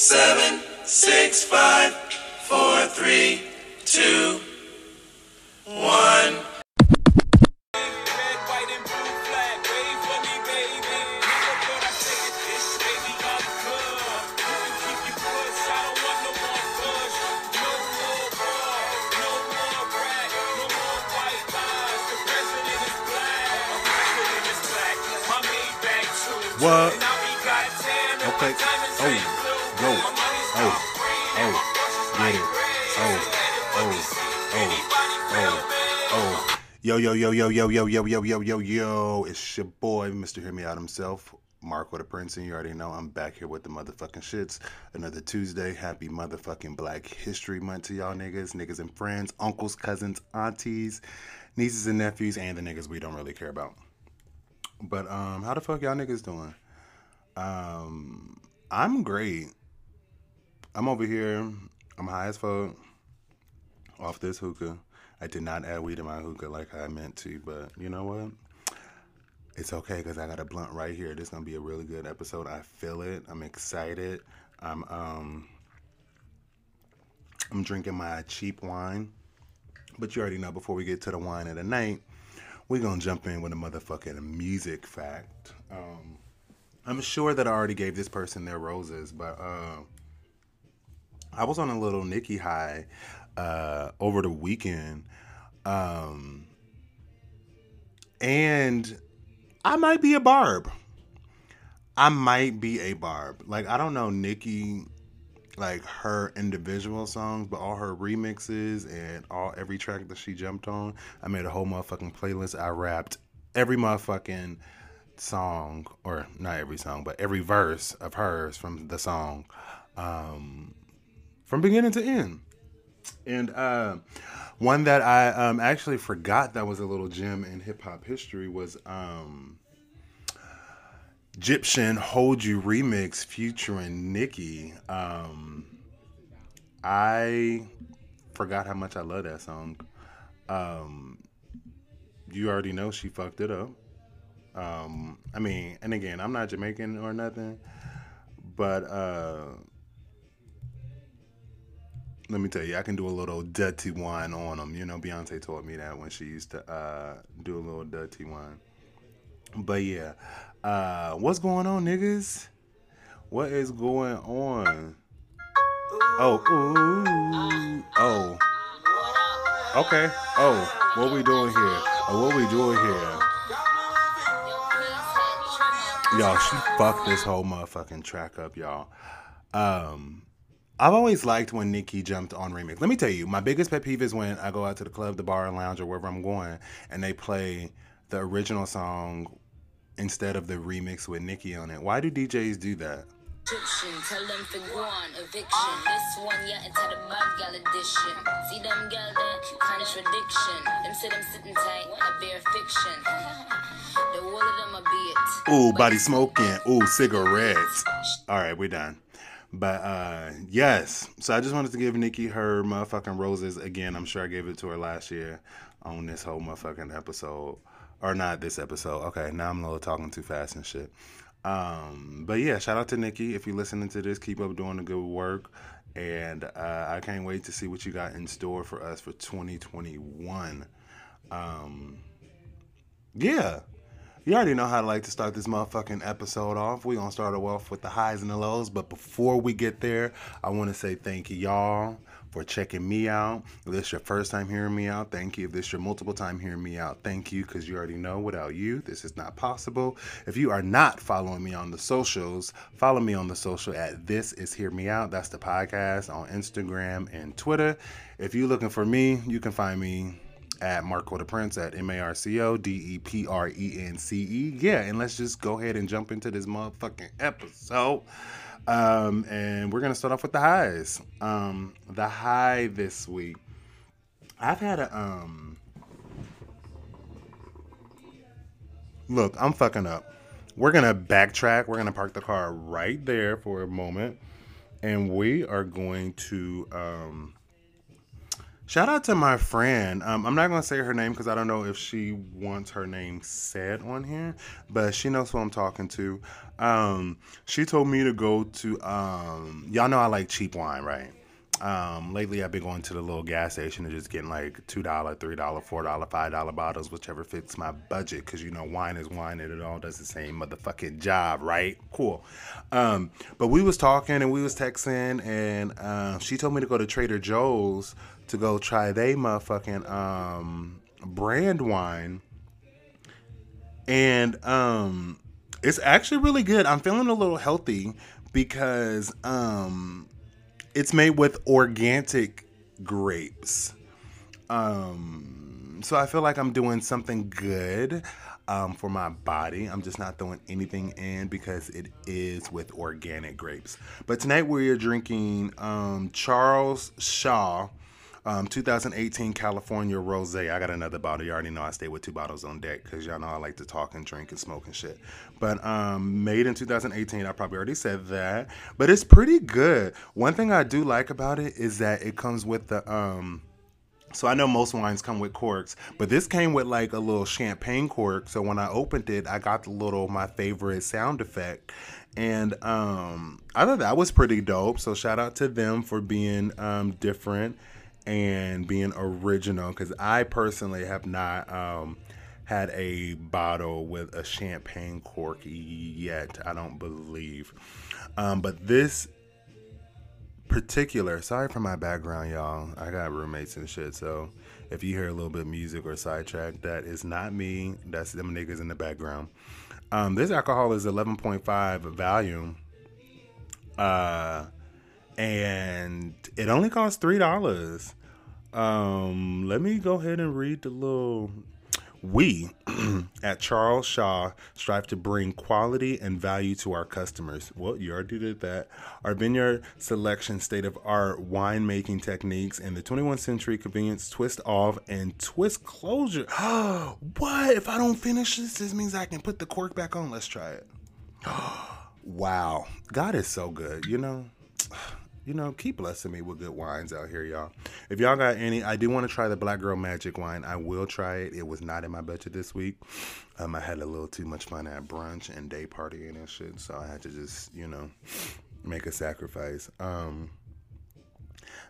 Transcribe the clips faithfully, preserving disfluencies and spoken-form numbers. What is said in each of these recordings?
seven, six, five, four, three, two, one. What? Okay. Oh. Go. Oh. Oh. Get it. Oh. Oh. Oh. Oh. Oh. Yo, yo, yo, yo, yo, yo, yo, yo, yo, yo, yo. It's your boy, Mister Hear Me Out himself, Marco the Prince, and you already know I'm back here with the motherfucking shits. Another Tuesday. Happy motherfucking Black History Month to y'all niggas, niggas and friends, uncles, cousins, aunties, nieces and nephews, and the niggas we don't really care about. But um, how the fuck y'all niggas doing? Um, I'm great. I'm over here. I'm high as fuck off this hookah. I did not add weed to my hookah like I meant to, but you know what? It's okay because I got a blunt right here. This is gonna be a really good episode. I feel it. I'm excited. I'm um, I'm drinking my cheap wine, but you already know. Before we get to the wine of the night, we're going to jump in with a motherfucking music fact. Um, I'm sure that I already gave this person their roses, but uh, I was on a little Nicki high uh, over the weekend. Um, and I might be a barb. I might be a barb. Like, I don't know Nicki, like her individual songs, but all her remixes and all every track that she jumped on, I made a whole motherfucking playlist. I rapped every motherfucking song, or not every song, but every verse of hers from the song, um, from beginning to end. And uh, one that I um, actually forgot that was a little gem in hip hop history was um, Egyptian Hold You remix featuring Nicki. Um, I forgot how much I love that song. Um, you already know she fucked it up. Um, I mean, and again, I'm not Jamaican or nothing, but uh, let me tell you, I can do a little dirty wine on them. You know, Beyonce taught me that when she used to uh, do a little dirty wine. But yeah, uh, what's going on, niggas? What is going on? Oh, ooh, oh. Okay. Oh, what we doing here? Oh, what we doing here? Y'all, she fucked this whole motherfucking track up, y'all. Um, I've always liked when Nicki jumped on remix. Let me tell you, my biggest pet peeve is when I go out to the club, the bar, and lounge, or wherever I'm going, and they play the original song instead of the remix with Nicki on it. Why do D Js do that? Ooh, body smoking. Ooh, cigarettes. All right, we're done. But uh, yes, so I just wanted to give Nicki her motherfucking roses again. I'm sure I gave it to her last year on this whole motherfucking episode. Or not this episode. Okay, now I'm a little talking too fast and shit. Um, but yeah, shout out to Nicki. If you're listening to this, keep up doing the good work. And uh, I can't wait to see what you got in store for us for twenty twenty-one. Um, yeah. You already know how I like to start this motherfucking episode off. We're going to start it off with the highs and the lows. But before we get there, I want to say thank you, y'all, for checking me out. If this is your first time hearing me out, thank you. If this is your multiple time hearing me out, thank you, because you already know without you, this is not possible. If you are not following me on the socials, follow me on the social at This Is Hear Me Out. That's the podcast on Instagram and Twitter. If you're looking for me, you can find me at Marco the Prince at M A R C O D E P R E N C E. Yeah, and let's just go ahead and jump into this motherfucking episode. Um, and we're going to start off with the highs. Um, the high this week, I've had a, um, look, I'm fucking up. We're going to backtrack. We're going to park the car right there for a moment. And we are going to, um, Shout out to my friend. Um, I'm not going to say her name because I don't know if she wants her name said on here, but she knows who I'm talking to. Um, she told me to go to, um, y'all know I like cheap wine, right? Um, lately I've been going to the little gas station and just getting like two dollars, three dollars, four dollars, five dollars bottles, whichever fits my budget. Cause you know, wine is wine and it all does the same motherfucking job, right? Cool. Um, but we was talking and we was texting and, uh, she told me to go to Trader Joe's to go try they motherfucking, um, brand wine. And, um, it's actually really good. I'm feeling a little healthy because, um, it's made with organic grapes. Um, so I feel like I'm doing something good um, for my body. I'm just not throwing anything in because it is with organic grapes. But tonight we are drinking um, Charles Shaw um, twenty eighteen California Rosé. I got another bottle. You already know I stay with two bottles on deck because y'all know I like to talk and drink and smoke and shit. But um, made in two thousand eighteen, I probably already said that. But it's pretty good. One thing I do like about it is that it comes with the... Um, so I know most wines come with corks, but this came with like a little champagne cork. So when I opened it, I got the little, my favorite sound effect. And um, I thought that was pretty dope. So shout out to them for being um, different and being original, because I personally have not... Um, had a bottle with a champagne cork yet, I don't believe. Um, but this particular, sorry for my background, y'all. I got roommates and shit, so if you hear a little bit of music or sidetrack, that is not me. That's them niggas in the background. Um, this alcohol is eleven point five volume. Uh, and it only costs three dollars. Um, let me go ahead and read the little... We at Charles Shaw strive to bring quality and value to our customers. Well, you already did that. Our vineyard selection, state-of-art winemaking techniques, and the twenty-first century convenience twist off and twist closure. What? If I don't finish this, this means I can put the cork back on. Let's try it. Wow. God is so good, you know? You know, keep blessing me with good wines out here, y'all. If y'all got any, I do want to try the Black Girl Magic wine. I will try it. It was not in my budget this week. Um, I had a little too much fun at brunch and day partying and shit, so I had to just, you know, make a sacrifice. Um,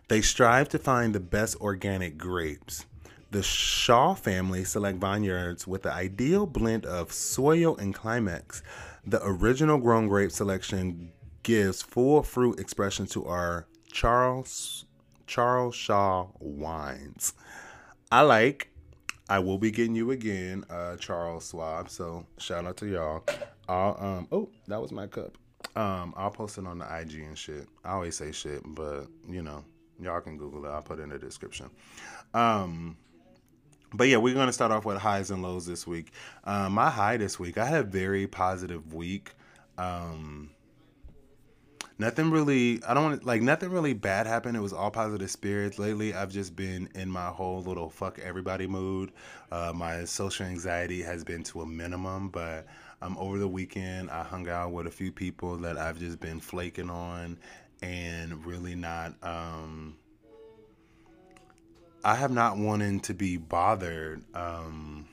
they strive to find the best organic grapes. The Shaw family select vineyards with the ideal blend of soil and climax. The original grown grape selection gives full fruit expression to our Charles Charles Shaw wines. I like. I will be getting you again, uh, Charles Swab. So shout out to y'all. I'll, um, oh, that was my cup. Um, I'll post it on the I G and shit. I always say shit, but you know, y'all can Google it. I'll put it in the description. Um, But yeah, we're gonna start off with highs and lows this week. Uh, my high this week, I had a very positive week. Um. Nothing really, I don't want to, like, nothing really bad happened. It was all positive spirits. Lately, I've just been in my whole little fuck everybody mood. Uh, my social anxiety has been to a minimum, but um, over the weekend, I hung out with a few people that I've just been flaking on and really not, um, I have not wanted to be bothered. Um,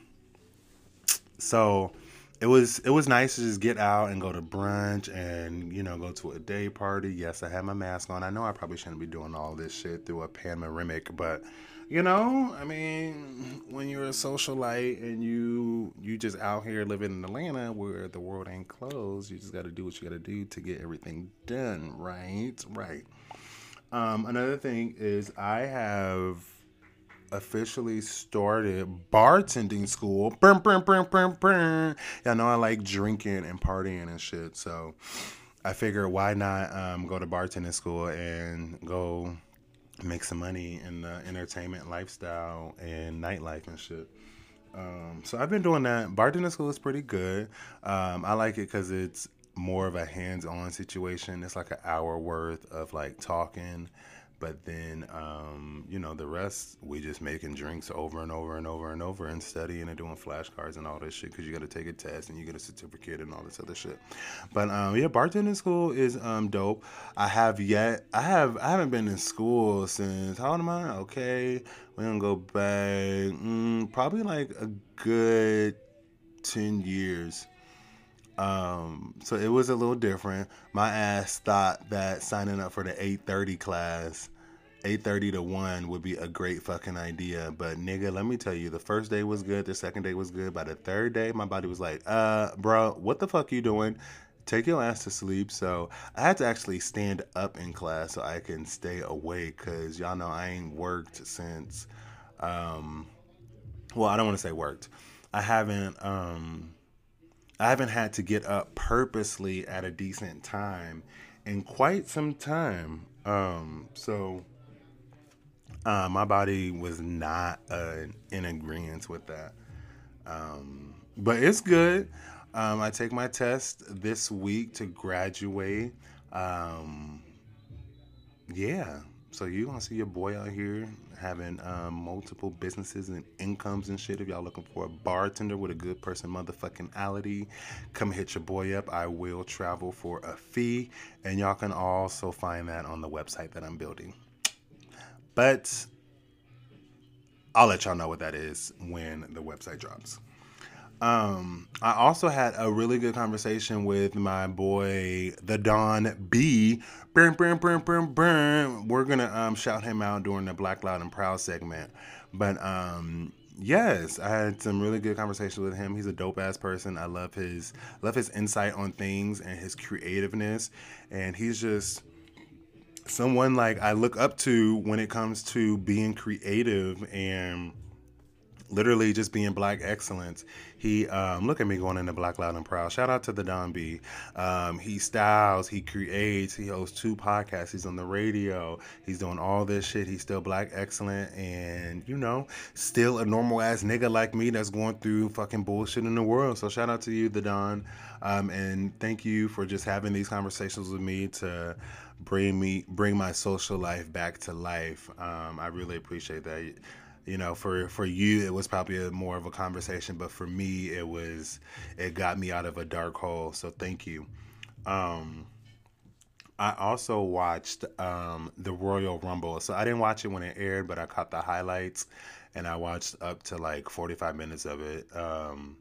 so... It was it was nice to just get out and go to brunch and, you know, go to a day party. Yes, I had my mask on. I know I probably shouldn't be doing all this shit through a pandemic, but, you know, I mean, when you're a socialite and you you just out here living in Atlanta where the world ain't closed, you just got to do what you got to do to get everything done, right? Right. Um, another thing is I have... officially started bartending school. Burn, burn, burn, burn, burn. Y'all know I like drinking and partying and shit, so I figured why not um, go to bartending school and go make some money in the entertainment lifestyle and nightlife and shit. Um, so I've been doing that. Bartending school is pretty good. Um, I like it because it's more of a hands-on situation. It's like an hour worth of like talking, But then, um, you know, the rest, we just making drinks over and over and over and over and studying and doing flashcards and all this shit because you got to take a test and you get a certificate and all this other shit. But, um, yeah, bartending school is um, dope. I have yet, I, have, I haven't been in school since, how old am I? Okay, we're going to go back mm, probably like a good ten years. Um, so it was a little different. My ass thought that signing up for the eight thirty class, eight thirty to one would be a great fucking idea. But nigga, let me tell you, the first day was good. The second day was good. By the third day, my body was like, uh, bro, what the fuck you doing? Take your ass to sleep. So I had to actually stand up in class so I can stay awake. Cause y'all know I ain't worked since, um, well, I don't want to say worked. I haven't, um, I haven't had to get up purposely at a decent time in quite some time. Um, so uh, my body was not uh, in agreement with that. Um, but it's good. Um, I take my test this week to graduate. Um, yeah. So you're going to see your boy out here having um, multiple businesses and incomes and shit. If y'all looking for a bartender with a good person motherfucking-ality, come hit your boy up. I will travel for a fee. And y'all can also find that on the website that I'm building. But I'll let y'all know what that is when the website drops. Um, I also had a really good conversation with my boy, the Don B. Burn, burn, burn, burn, burn. We're going to um, shout him out during the Black, Loud, and Proud segment. But um, yes, I had some really good conversations with him. He's a dope-ass person. I love his, love his insight on things and his creativeness. And he's just someone like I look up to when it comes to being creative and literally just being black excellence. He, um, look at me going into Black, Loud, and Proud. Shout out to the Don B. Um, he styles, he creates, he hosts two podcasts. He's on the radio. He's doing all this shit. He's still black excellent and, you know, still a normal ass nigga like me that's going through fucking bullshit in the world. So shout out to you, the Don. Um, and thank you for just having these conversations with me to bring me, bring my social life back to life. Um, I really appreciate that. You know, for, for you, it was probably a, more of a conversation, but for me, it was, it got me out of a dark hole. So thank you. Um, I also watched um, the Royal Rumble. So I didn't watch it when it aired, but I caught the highlights and I watched up to like forty-five minutes of it. Um,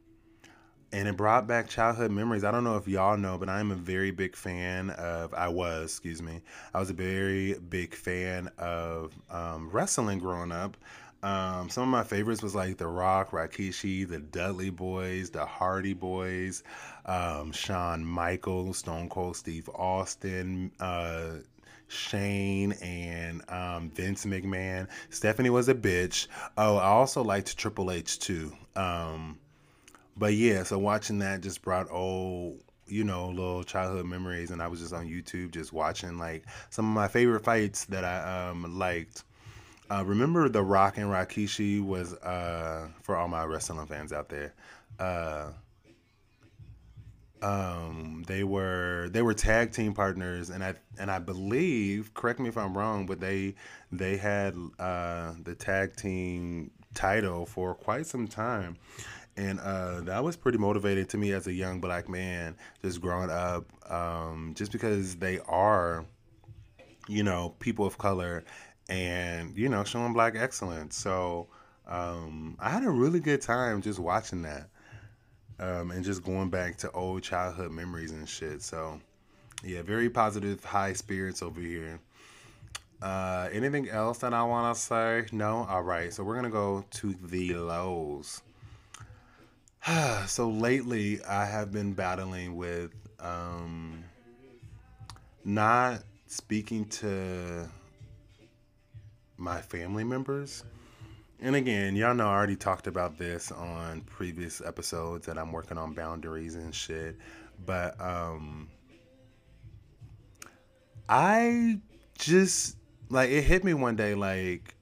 and it brought back childhood memories. I don't know if y'all know, but I'm a very big fan of, I was, excuse me. I was a very big fan of um, wrestling growing up. Um, some of my favorites was like The Rock, Rikishi, the Dudley Boys, the Hardy Boys, um, Shawn Michaels, Stone Cold Steve Austin, uh, Shane, and um, Vince McMahon. Stephanie was a bitch. Oh, I also liked Triple H too. Um, but yeah, so watching that just brought old, you know, little childhood memories. And I was just on YouTube just watching like some of my favorite fights that I um, liked. Uh, remember The Rock and Rikishi was, uh, for all my wrestling fans out there, uh, um, they were they were tag team partners, and I and I believe, correct me if I'm wrong, but they they had uh, the tag team title for quite some time, and uh, that was pretty motivating to me as a young black man, just growing up, um, just because they are, you know, people of color. And, you know, showing black excellence. So um, I had a really good time just watching that um, and just going back to old childhood memories and shit. So, yeah, very positive, high spirits over here. Uh, anything else that I want to say? No? All right. So we're going to go to the lows. So lately I have been battling with um, not speaking to my family members. And again, y'all know I already talked about this on previous episodes that I'm working on boundaries and shit. But um I just like it hit me one day like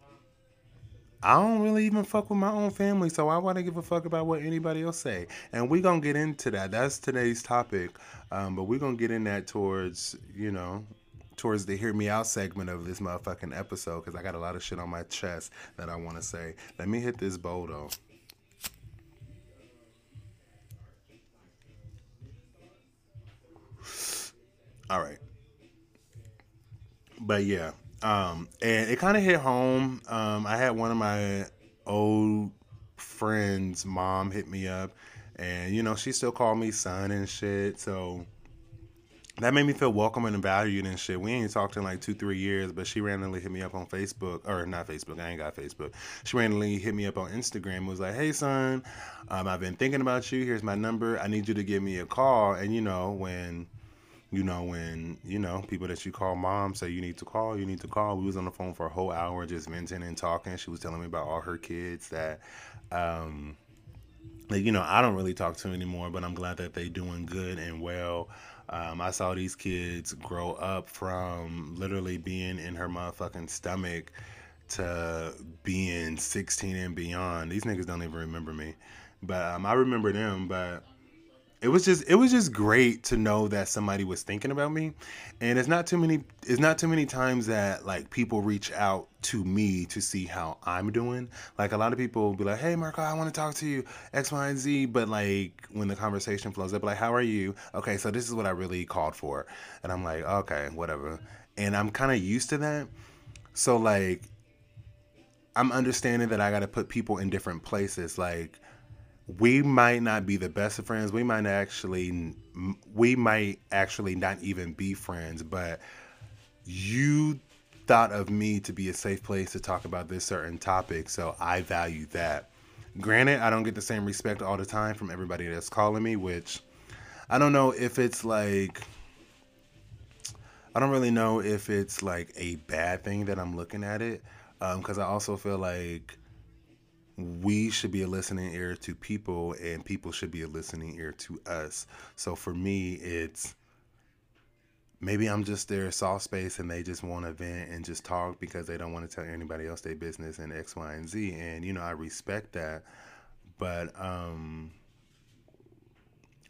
I don't really even fuck with my own family, so why would I give a fuck about what anybody else say? And we're gonna get into that. That's today's topic. Um but we're gonna get in that towards, you know, towards the hear me out segment of this motherfucking episode, because I got a lot of shit on my chest that I want to say. Let me hit this bowl, though. All right. But, yeah. Um, and it kind of hit home. Um, I had one of my old friend's mom hit me up. And, you know, she still called me son and shit. So that made me feel welcome and valued and shit. We ain't talked in like two, three years, but she randomly hit me up on Facebook. Or not Facebook. I ain't got Facebook. She randomly hit me up on Instagram and was like, hey, son, um, I've been thinking about you. Here's my number. I need you to give me a call. And, you know, when... You know, when, you know, people that you call mom say you need to call, you need to call. We was on the phone for a whole hour just venting and talking. She was telling me about all her kids that, um, like, you know, I don't really talk to anymore, but I'm glad that they doing good and well. Um, I saw these kids grow up from literally being in her motherfucking stomach to being sixteen and beyond. These niggas don't even remember me, but um, I remember them, but... It was just, it was just great to know that somebody was thinking about me, and it's not too many, it's not too many times that like people reach out to me to see how I'm doing. Like a lot of people will be like, "Hey, Marco, I want to talk to you, X, Y, and Z," but like when the conversation flows up, like, "How are you? Okay, so this is what I really called for," and I'm like, "Okay, whatever," and I'm kind of used to that. So like, I'm understanding that I got to put people in different places, like. We might not be the best of friends. We might actually, we might actually not even be friends, but you thought of me to be a safe place to talk about this certain topic. So I value that. Granted, I don't get the same respect all the time from everybody that's calling me, which I don't know if it's like, I don't really know if it's like a bad thing that I'm looking at it. Um, 'cause I also feel like we should be a listening ear to people, and people should be a listening ear to us. So for me, it's maybe I'm just their soft space, and they just want to vent and just talk because they don't want to tell anybody else their business and X, Y, and Z. And, you know, I respect that. But um,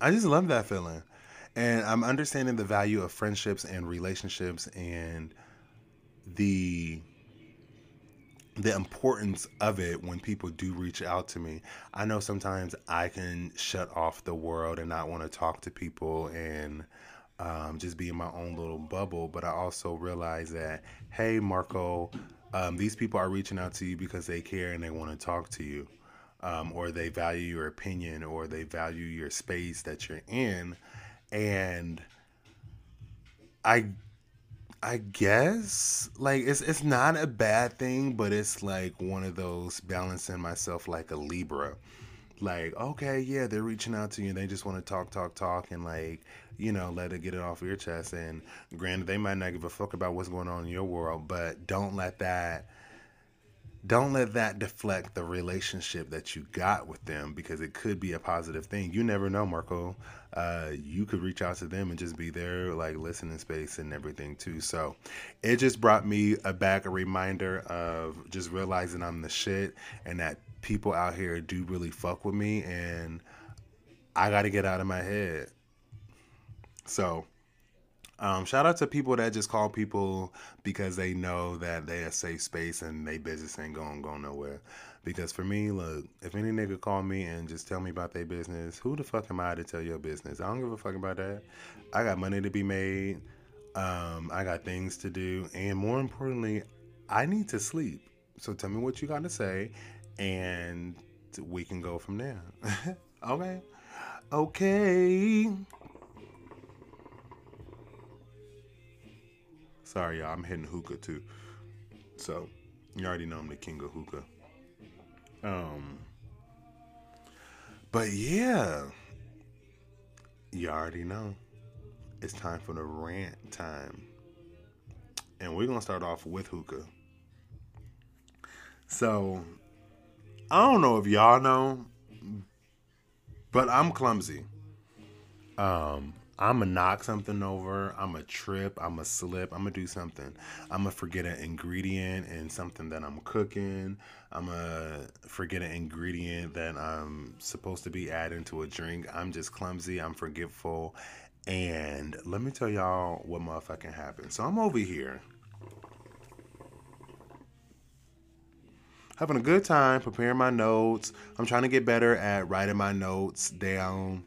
I just love that feeling. And I'm understanding the value of friendships and relationships and the... the importance of it when people do reach out to me. I know sometimes I can shut off the world and not want to talk to people and um, just be in my own little bubble. But I also realize that, hey, Marco, um, these people are reaching out to you because they care and they want to talk to you, um, or they value your opinion, or they value your space that you're in. And I I guess like it's it's not a bad thing, but it's like one of those balancing myself like a Libra. Like, okay, yeah, they're reaching out to you and they just want to talk, talk, talk and like, you know, let it get it off your chest. And granted, they might not give a fuck about what's going on in your world, but don't let that don't let that deflect the relationship that you got with them, because it could be a positive thing. You never know, Marco. Uh, you could reach out to them and just be there, like, listening space and everything, too. So it just brought me a back a reminder of just realizing I'm the shit and that people out here do really fuck with me, and I got to get out of my head. So... Um, shout out to people that just call people because they know that they a safe space and they business ain't going go nowhere. Because for me, look, if any nigga call me and just tell me about their business, who the fuck am I to tell your business? I don't give a fuck about that. I got money to be made. Um, I got things to do. And more importantly, I need to sleep. So tell me what you got to say and we can go from there. Okay. Okay. Sorry, y'all, I'm hitting hookah, too. So, you already know I'm the king of hookah. Um, but, yeah. You already know. It's time for the rant time. And we're going to start off with hookah. So, I don't know if y'all know, but I'm clumsy. Um... I'm going to knock something over. I'm going to trip. I'm going to slip. I'm going to do something. I'm going to forget an ingredient in something that I'm cooking. I'm going to forget an ingredient that I'm supposed to be adding to a drink. I'm just clumsy. I'm forgetful. And let me tell y'all what motherfucking happened. So I'm over here having a good time preparing my notes. I'm trying to get better at writing my notes down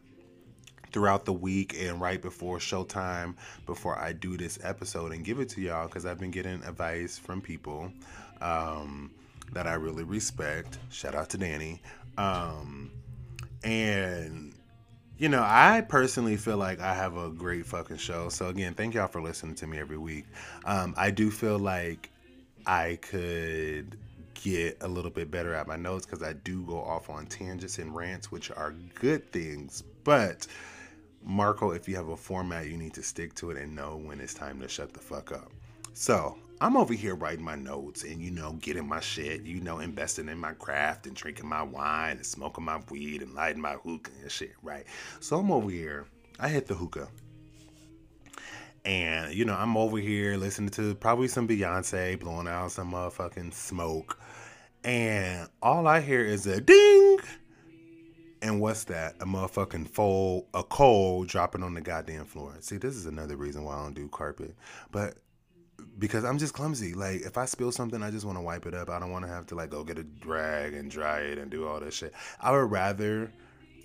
throughout the week and right before showtime, before I do this episode and give it to y'all, because I've been getting advice from people um, that I really respect. Shout out to Danny. Um, and... You know, I personally feel like I have a great fucking show. So, again, thank y'all for listening to me every week. Um, I do feel like I could get a little bit better at my notes, because I do go off on tangents and rants, which are good things. But, Marco, if you have a format, you need to stick to it and know when it's time to shut the fuck up. So, I'm over here writing my notes and, you know, getting my shit, you know, investing in my craft and drinking my wine and smoking my weed and lighting my hookah and shit, right? So I'm over here. I hit the hookah. And, you know, I'm over here listening to probably some Beyonce, blowing out some motherfucking smoke. And all I hear is a ding. And what's that? A motherfucking fold, a coal dropping on the goddamn floor. See, this is another reason why I don't do carpet. But... because I'm just clumsy. Like, if I spill something, I just want to wipe it up. I don't want to have to, like, go get a rag and dry it and do all this shit. I would rather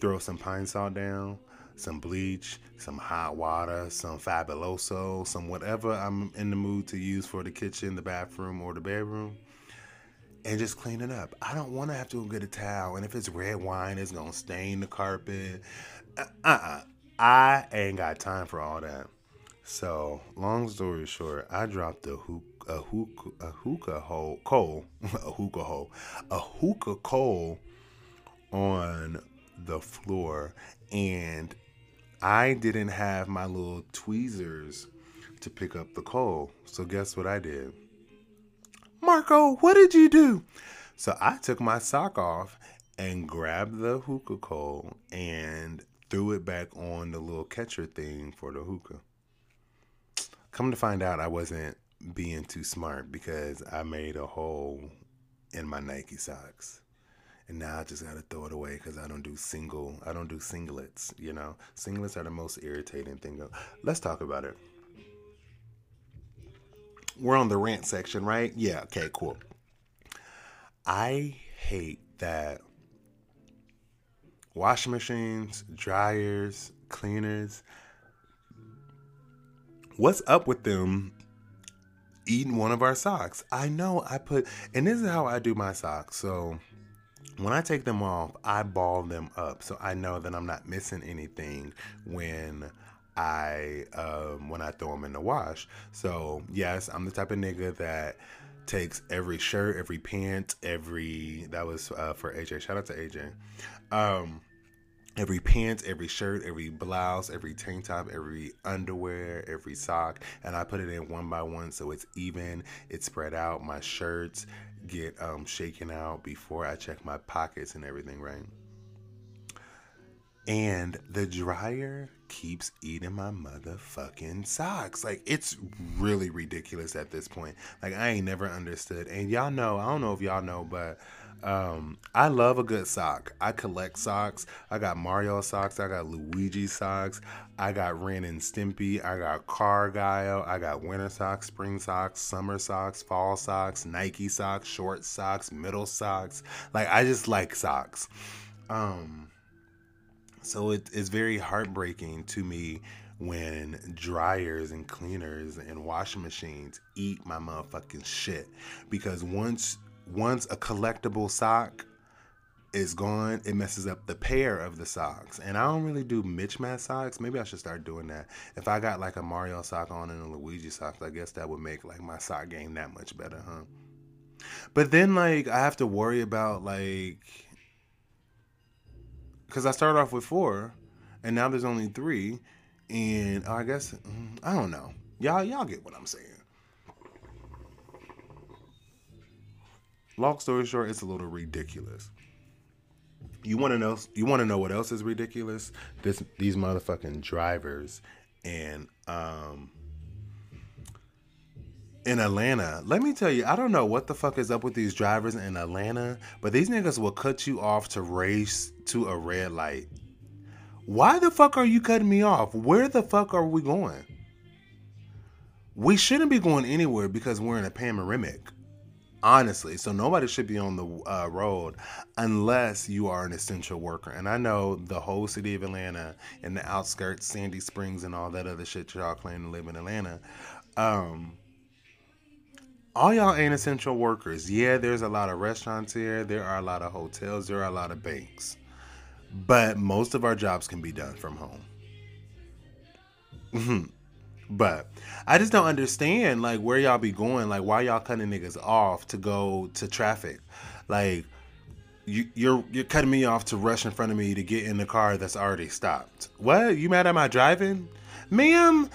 throw some pine saw down, some bleach, some hot water, some Fabuloso, some whatever I'm in the mood to use for the kitchen, the bathroom, or the bedroom, and just clean it up. I don't want to have to go get a towel. And if it's red wine, it's going to stain the carpet. Uh-uh. I ain't got time for all that. So, long story short, I dropped a, hook, a, hookah, a hookah hole, coal, a hookah hole, a hookah coal on the floor, and I didn't have my little tweezers to pick up the coal. So guess what I did? Marco, what did you do? So I took my sock off and grabbed the hookah coal and threw it back on the little catcher thing for the hookah. Come to find out, I wasn't being too smart, because I made a hole in my Nike socks, and now I just gotta throw it away because I don't do single. I don't do singlets. You know, singlets are the most irritating thing. Let's talk about it. We're on the rant section, right? Yeah. Okay. Cool. I hate that washing machines, dryers, cleaners. What's up with them eating one of our socks? I know I put, and this is how I do my socks. So when I take them off, I ball them up. So I know that I'm not missing anything when I, um, when I throw them in the wash. So yes, I'm the type of nigga that takes every shirt, every pant, every, that was uh, for A J. Shout out to A J. Um, Every pants, every shirt, every blouse, every tank top, every underwear, every sock. And I put it in one by one so it's even, it's spread out. My shirts get um, shaken out before I check my pockets and everything, right? And the dryer keeps eating my motherfucking socks. Like, it's really ridiculous at this point. Like, I ain't never understood. And y'all know, I don't know if y'all know, but... Um, I love a good sock. I collect socks. I got Mario socks. I got Luigi socks. I got Ren and Stimpy. I got Cargyle. I got winter socks, spring socks, summer socks, fall socks, Nike socks, short socks, middle socks. Like, I just like socks. Um, so it is very heartbreaking to me when dryers and cleaners and washing machines eat my motherfucking shit, because once Once a collectible sock is gone, it messes up the pair of the socks. And I don't really do mismatch socks. Maybe I should start doing that. If I got like a Mario sock on and a Luigi sock, I guess that would make like my sock game that much better, huh? But then like I have to worry about like, because I started off with four and now there's only three. And I guess, I don't know. Y'all, y'all get what I'm saying. Long story short, it's a little ridiculous. You want to know? You want to know what else is ridiculous? This, these motherfucking drivers in um in Atlanta. Let me tell you, I don't know what the fuck is up with these drivers in Atlanta, but these niggas will cut you off to race to a red light. Why the fuck are you cutting me off? Where the fuck are we going? We shouldn't be going anywhere because we're in a panoramic, honestly. So nobody should be on the uh, road unless you are an essential worker. And I know the whole city of Atlanta and the outskirts, Sandy Springs and all that other shit y'all claim to live in Atlanta. Um... All y'all ain't essential workers. Yeah, there's a lot of restaurants here. There are a lot of hotels. There are a lot of banks. But most of our jobs can be done from home. But I just don't understand, like, where y'all be going. Like, why y'all cutting niggas off to go to traffic? Like, you, you're you're cutting me off to rush in front of me to get in the car that's already stopped. What? You mad at my driving? Ma'am,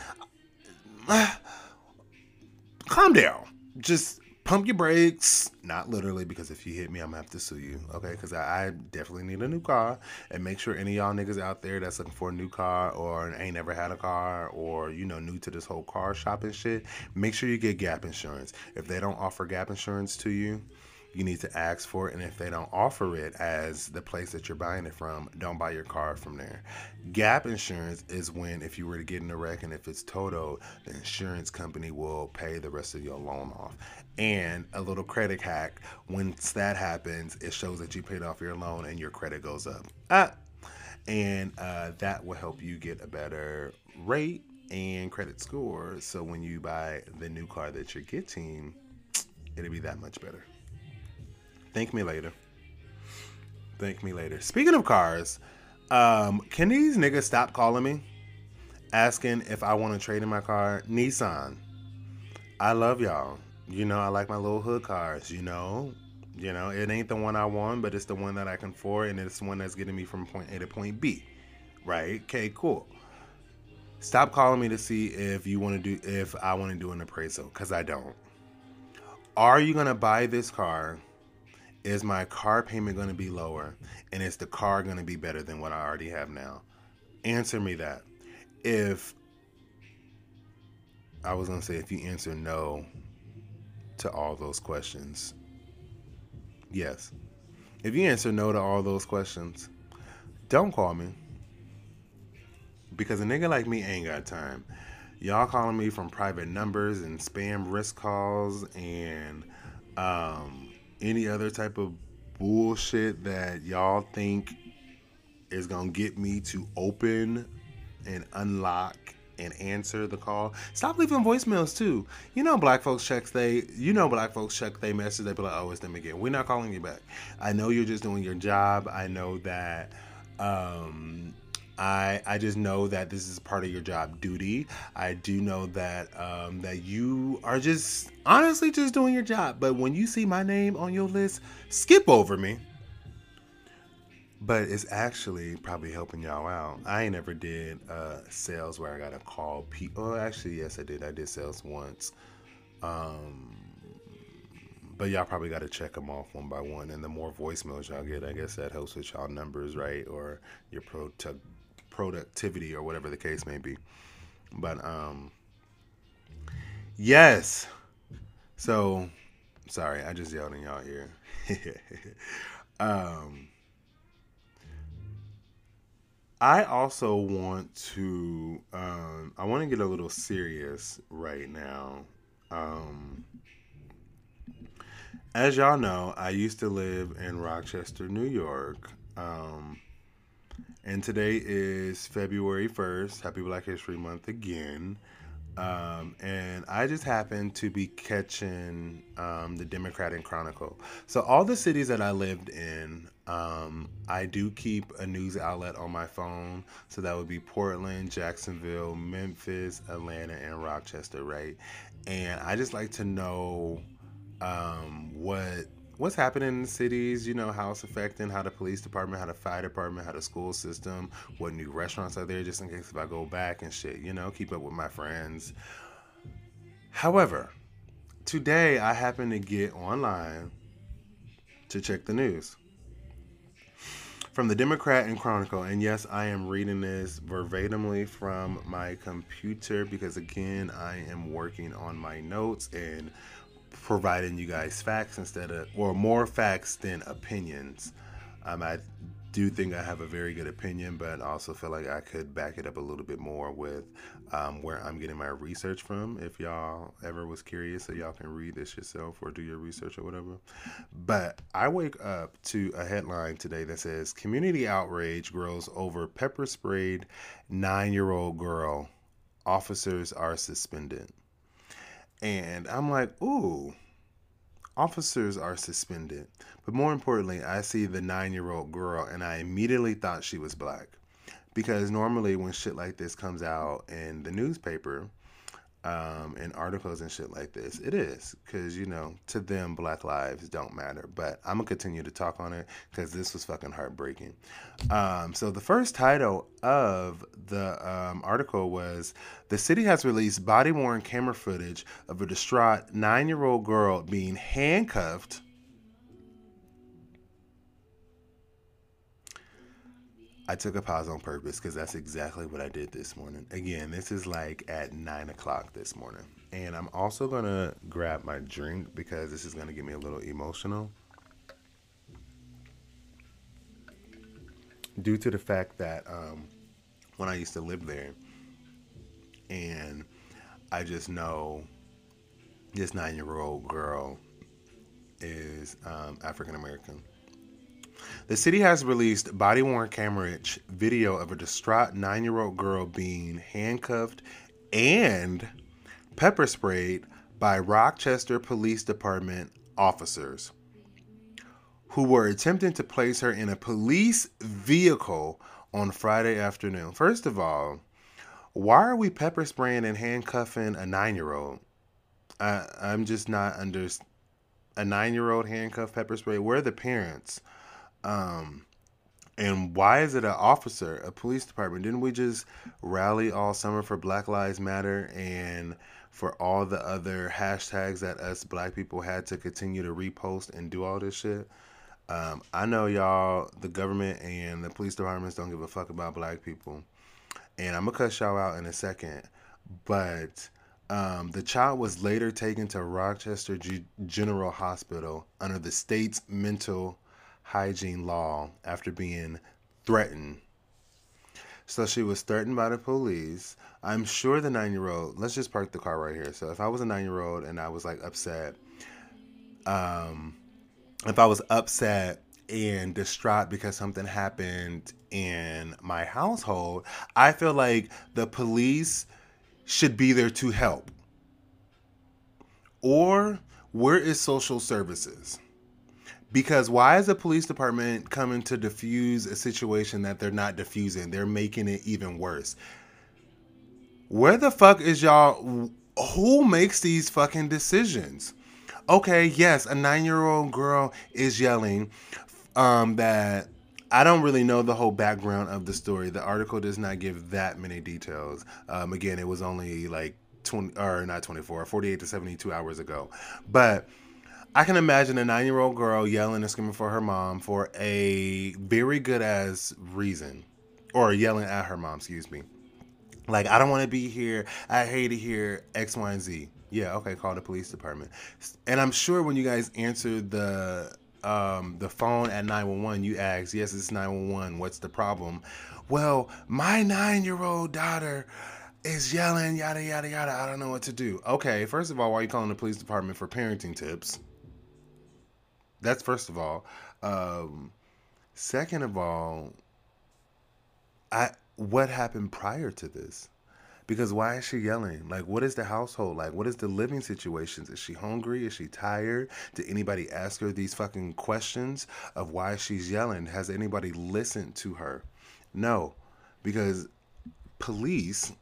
calm down. Just pump your brakes. Not literally, because if you hit me, I'm going to have to sue you. Okay? Because I, I definitely need a new car. And make sure any of y'all niggas out there that's looking for a new car or ain't never had a car or, you know, new to this whole car shopping shit, make sure you get gap insurance. If they don't offer gap insurance to you, you need to ask for it. And if they don't offer it as the place that you're buying it from, don't buy your car from there. Gap insurance is when if you were to get in a wreck and if it's totaled, the insurance company will pay the rest of your loan off. And a little credit hack, once that happens, it shows that you paid off your loan and your credit goes up. Ah! And uh, that will help you get a better rate and credit score. So when you buy the new car that you're getting, it'll be that much better. Thank me later. Thank me later. Speaking of cars, um, can these niggas stop calling me? Asking if I want to trade in my car? Nissan. I love y'all. You know, I like my little hood cars, you know. You know, it ain't the one I want, but it's the one that I can afford, and it's the one that's getting me from point A to point B. Right? Okay, cool. Stop calling me to see if you want to do, if I want to do an appraisal, because I don't. Are you going to buy this car? Is my car payment going to be lower? And is the car going to be better than what I already have now? Answer me that. If I was going to say, if you answer no to all those questions, yes. If you answer no to all those questions, don't call me. Because a nigga like me ain't got time. Y'all calling me from private numbers and spam risk calls and, um, any other type of bullshit that y'all think is going to get me to open and unlock and answer the call. Stop leaving voicemails too. You know black folks check they, you know black folks check they message. They be like, oh, it's them again. We're not calling you back. I know you're just doing your job. I know that, um... I, I just know that this is part of your job duty. I do know that um, that you are just honestly just doing your job. But when you see my name on your list, skip over me. But it's actually probably helping y'all out. I ain't never did uh, sales where I got to call people. Oh, actually, yes, I did. I did sales once. Um, but y'all probably got to check them off one by one. And the more voicemails y'all get, I guess that helps with y'all numbers, right? Or your product. productivity or whatever the case may be. But um yes. So sorry, I just yelled in y'all ear. um I also want to um I want to get a little serious right now. Um as y'all know, I used to live in Rochester, New York. Um And today is February first. Happy Black History Month again. Um, and I just happened to be catching um, the Democratic Chronicle. So all the cities that I lived in, um, I do keep a news outlet on my phone. So that would be Portland, Jacksonville, Memphis, Atlanta, and Rochester, right? And I just like to know um, what... what's happening in the cities, you know, how it's affecting, how the police department, how the fire department, how the school system, what new restaurants are there, just in case if I go back and shit, you know, keep up with my friends. However, today I happened to get online to check the news from the Democrat and Chronicle. And yes, I am reading this verbatimly from my computer because, again, I am working on my notes and providing you guys facts instead of, or more facts than opinions. Um, I do think I have a very good opinion, but I also feel like I could back it up a little bit more with um, where I'm getting my research from. If y'all ever was curious, so y'all can read this yourself or do your research or whatever. But I wake up to a headline today that says, community outrage grows over pepper sprayed nine-year-old girl. Officers are suspended. And I'm like, ooh. Officers are suspended. But more importantly, I see the nine-year-old girl and I immediately thought she was black. Because normally when shit like this comes out in the newspaper, um, and articles and shit like this, it is. Because, you know, to them, black lives don't matter. But I'm going to continue to talk on it because this was fucking heartbreaking. Um, so the first title of the um, article was, the city has released body-worn camera footage of a distraught nine-year-old girl being handcuffed I took a pause on purpose because that's exactly what I did this morning. Again, this is like at nine o'clock this morning. And I'm also going to grab my drink because this is going to get me a little emotional. Due to the fact that um, when I used to live there, and I just know this nine-year-old girl is um, African-American. The city has released body-worn camera video of a distraught nine-year-old girl being handcuffed and pepper sprayed by Rochester Police Department officers who were attempting to place her in a police vehicle on Friday afternoon. First of all, why are we pepper spraying and handcuffing a nine-year-old? I, I'm just not under a nine-year-old handcuff pepper spray. Where are the parents? Um, and why is it an officer, a police department? Didn't we just rally all summer for Black Lives Matter and for all the other hashtags that us black people had to continue to repost and do all this shit? Um, I know y'all, the government and the police departments don't give a fuck about black people. And I'm going to cuss y'all out in a second. But um, the child was later taken to Rochester G- General Hospital under the state's mental hygiene law after being threatened. So she was threatened by the police. I'm sure the nine-year-old, let's just park the car right here. So if I was a nine-year-old and I was like upset, um, if I was upset and distraught because something happened in my household, I feel like the police should be there to help. Or where is social services? Because why is the police department coming to diffuse a situation that they're not diffusing? They're making it even worse. Where the fuck is y'all? Who makes these fucking decisions? Okay, yes, a nine-year-old girl is yelling um, that. I don't really know the whole background of the story. The article does not give that many details. Um, again, it was only like twenty or not twenty-four, forty-eight to seventy-two hours ago. But I can imagine a nine-year-old girl yelling and screaming for her mom for a very good-ass reason. Or yelling at her mom, excuse me. Like, I don't want to be here. I hate it here. X, Y, and Z. Yeah, okay, call the police department. And I'm sure when you guys answered the um, the phone at nine one one, you asked, yes, it's nine one one. What's the problem? Well, my nine-year-old daughter is yelling, yada, yada, yada. I don't know what to do. Okay, first of all, why are you calling the police department for parenting tips? That's first of all. Um, second of all, I what happened prior to this? Because why is she yelling? Like, what is the household like? What is the living situations? Is she hungry? Is she tired? Did anybody ask her these fucking questions of why she's yelling? Has anybody listened to her? No, because police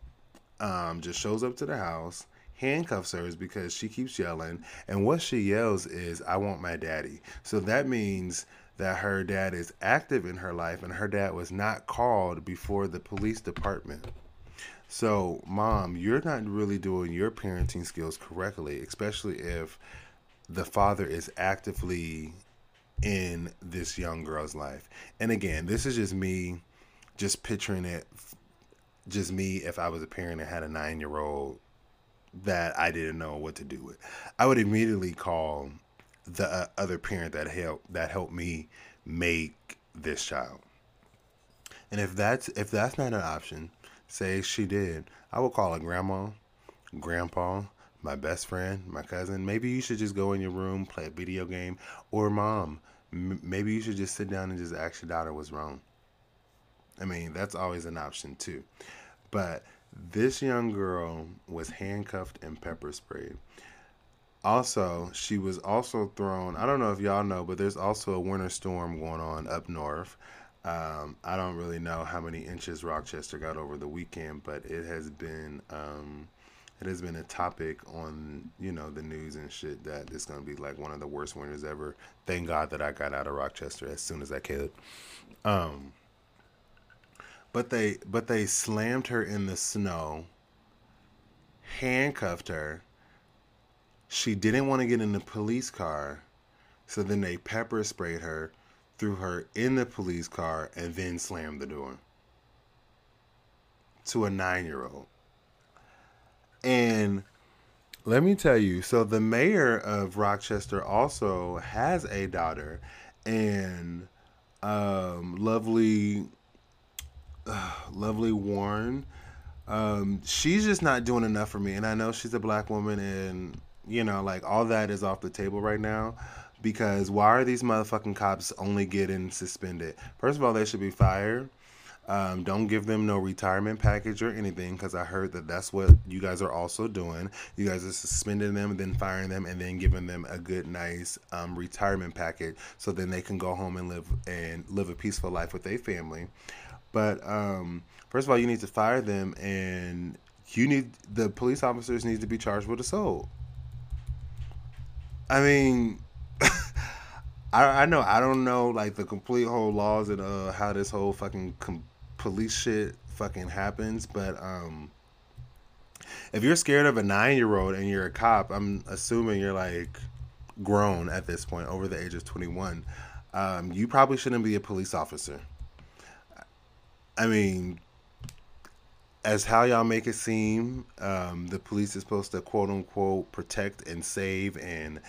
um, just shows up to the house, handcuffs her because she keeps yelling, and what she yells is, I want my daddy. So that means that her dad is active in her life, and her dad was not called before the police department. So, mom, you're not really doing your parenting skills correctly, especially if the father is actively in this young girl's life. And again, this is just me just picturing it, just me if I was a parent and had a nine-year-old that I didn't know what to do with. I would immediately call the uh, other parent that helped that helped me make this child. And if that's if that's not an option, say she did, I would call her grandma, grandpa, my best friend, my cousin. Maybe you should just go in your room, play a video game, or mom. M- maybe you should just sit down and just ask your daughter what's wrong. I mean, that's always an option too. But this young girl was handcuffed and pepper sprayed. Also, she was also thrown, I don't know if y'all know, but there's also a winter storm going on up north. Um, I don't really know how many inches Rochester got over the weekend, but it has been um, it has been a topic on, you know, the news and shit that it's going to be like one of the worst winters ever. Thank God that I got out of Rochester as soon as I could. Um, but they but they slammed her in the snow, handcuffed her. She didn't want to get in the police car, so then they pepper sprayed her, threw her in the police car, and then slammed the door to a nine-year-old. And let me tell you, so the mayor of Rochester also has a daughter, and um, lovely, uh, lovely Warren. Um, she's just not doing enough for me, and I know she's a black woman, and you know, like, all that is off the table right now, because why are these motherfucking cops only getting suspended? First of all, they should be fired. Um, don't give them no retirement package or anything, because I heard that that's what you guys are also doing. You guys are suspending them and then firing them and then giving them a good, nice um, retirement package, so then they can go home and live and live a peaceful life with their family. But um, first of all, you need to fire them, and you need the police officers need to be charged with assault. I mean, I, I know, I don't know, like, the complete whole laws and uh, how this whole fucking com- police shit fucking happens, but um, if you're scared of a nine-year-old and you're a cop, I'm assuming you're, like, grown at this point, over the age of twenty-one, um, you probably shouldn't be a police officer. I mean, as how y'all make it seem, um, the police is supposed to quote unquote protect and save and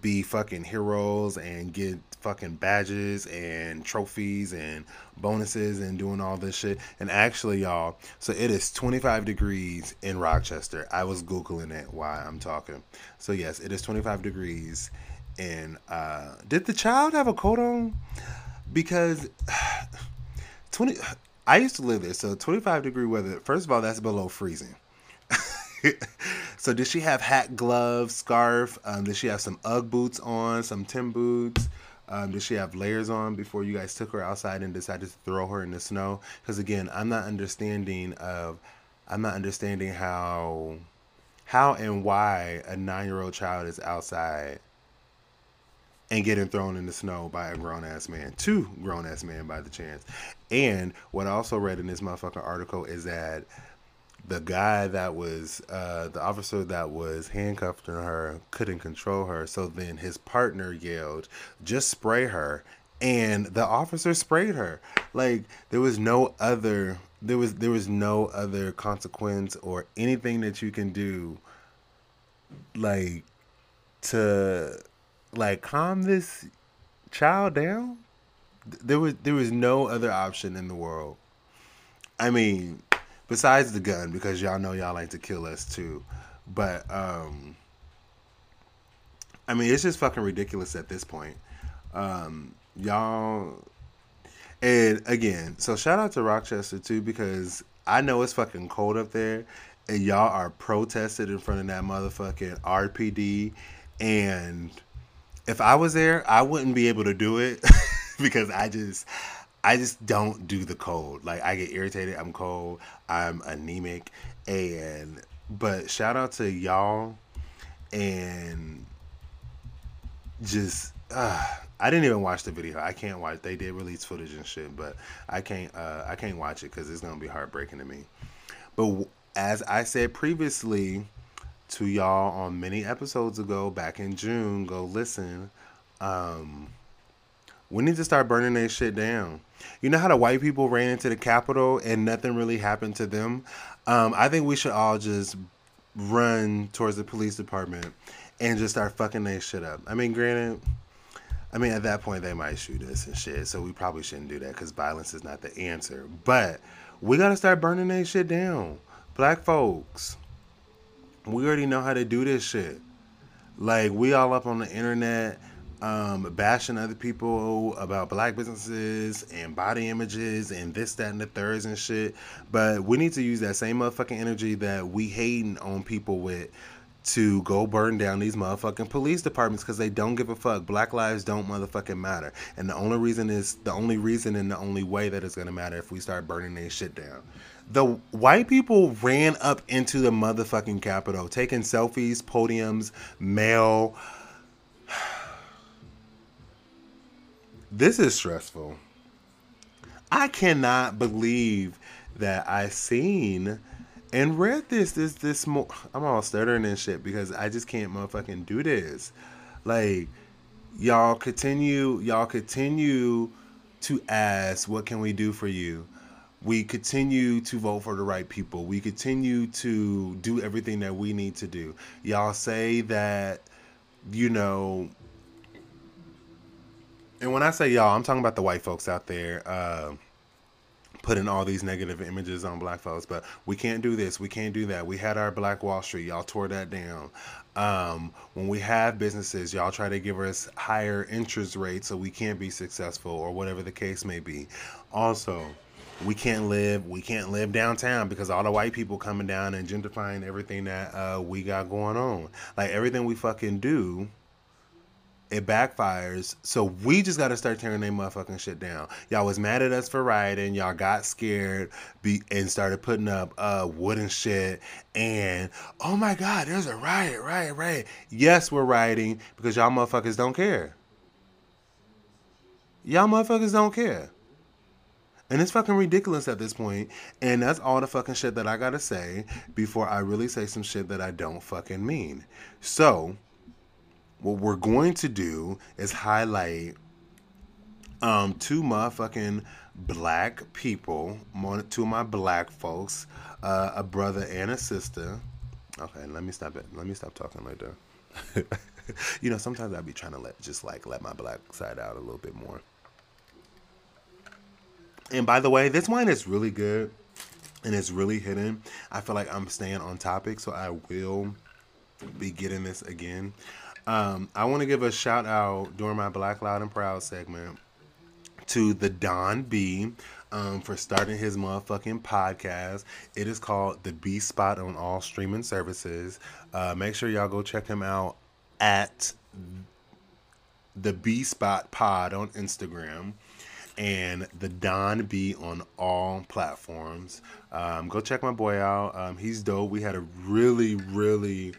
be fucking heroes and get fucking badges and trophies and bonuses and doing all this shit. And actually, y'all, so it is twenty-five degrees in Rochester. I was Googling it while I'm talking. So yes, it is twenty-five degrees. And uh, did the child have a coat on? Because twenty I used to live there, so twenty-five degree weather, first of all, that's below freezing. So did she have hat, gloves, scarf? Um, did she have some Ugg boots on, some Tim boots? Um, did she have layers on before you guys took her outside and decided to throw her in the snow? Because again, I'm not understanding of, I'm not understanding how, how and why a nine-year-old child is outside and getting thrown in the snow by a grown-ass man. Two grown-ass men by the chance. And what I also read in this motherfucking article is that the guy that was, uh, the officer that was handcuffing her couldn't control her. So then his partner yelled, just spray her. And the officer sprayed her. Like, there was no other, there was, there was no other consequence or anything that you can do, like, to... like, calm this child down? There was there was no other option in the world. I mean, besides the gun, because y'all know y'all like to kill us too. But, um, I mean, it's just fucking ridiculous at this point. Um, y'all, and again, so shout out to Rochester too, because I know it's fucking cold up there, and y'all are protested in front of that motherfucking R P D, and... if I was there, I wouldn't be able to do it because I just, I just don't do the cold. Like, I get irritated. I'm cold. I'm anemic. And, but shout out to y'all. And just, uh, I didn't even watch the video. I can't watch. They did release footage and shit, but I can't, uh, I can't watch it because it's going to be heartbreaking to me. But as I said previously, to y'all on many episodes ago back in June, go listen. Um, we need to start burning that shit down. You know how the white people ran into the Capitol and nothing really happened to them? Um, I think we should all just run towards the police department and just start fucking that shit up. I mean, granted, I mean, at that point, they might shoot us and shit, so we probably shouldn't do that because violence is not the answer. But we got to start burning that shit down. Black folks, we already know how to do this shit. Like, we all up on the internet um, bashing other people about black businesses and body images and this, that, and the thirds and shit. But we need to use that same motherfucking energy that we hating on people with to go burn down these motherfucking police departments because they don't give a fuck. Black lives don't motherfucking matter. And the only reason is the only reason and the only way that it's going to matter if we start burning their shit down. The white people ran up into the motherfucking Capitol, taking selfies, podiums, mail. This is stressful. I cannot believe that I seen and read this, this, this more. I'm all stuttering and shit because I just can't motherfucking do this. Like, y'all continue, y'all continue to ask, what can we do for you? We continue to vote for the right people. We continue to do everything that we need to do. Y'all say that, you know, and when I say y'all, I'm talking about the white folks out there, uh, putting all these negative images on black folks, but we can't do this. We can't do that. We had our Black Wall Street. Y'all tore that down. Um, when we have businesses, y'all try to give us higher interest rates so we can't be successful or whatever the case may be. Also, we can't live, we can't live downtown because all the white people coming down and gentrifying everything that uh, we got going on. Like, everything we fucking do, it backfires, so we just got to start tearing their motherfucking shit down. Y'all was mad at us for rioting. Y'all got scared be- and started putting up uh, wooden shit. And, oh my God, there's a riot, riot, riot. Yes, we're rioting because y'all motherfuckers don't care. Y'all motherfuckers don't care. And it's fucking ridiculous at this point. And that's all the fucking shit that I got to say before I really say some shit that I don't fucking mean. So what we're going to do is highlight um, two motherfucking black people, two of my black folks, uh, a brother and a sister. Okay, let me stop it. Let me stop talking like that. You know, sometimes I be trying to let just like let my black side out a little bit more. And by the way, this wine is really good and it's really hidden. I feel like I'm staying on topic, so I will be getting this again. Um, I want to give a shout out during my Black Loud and Proud segment to the Don B um, for starting his motherfucking podcast. It is called The B Spot on all streaming services. Uh, make sure y'all go check him out at The B Spot Pod on Instagram and The Don B on all platforms. Um, go check my boy out. Um, he's dope. We had a really, really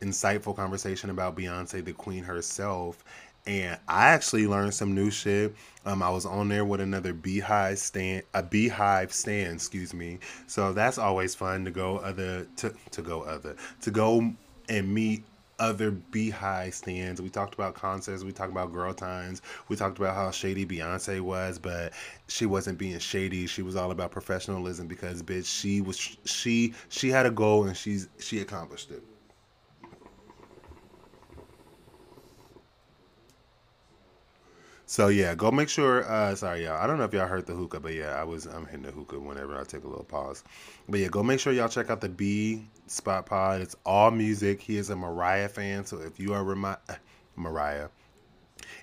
insightful conversation about Beyonce the Queen herself, and I actually learned some new shit. Um, I was on there with another beehive stand, a beehive stand, excuse me. So that's always fun to go other to to go other to go and meet other beehive stands. We talked about concerts. We talked about girl times. We talked about how shady Beyonce was, but she wasn't being shady. She was all about professionalism because bitch, she was she she had a goal and she's she accomplished it. So, yeah, go make sure, uh, sorry, y'all, I don't know if y'all heard the hookah, but, yeah, I was, I'm hitting the hookah whenever I take a little pause. But, yeah, go make sure y'all check out the B Spot Pod. It's all music. He is a Mariah fan, so if you are Remi- Mariah,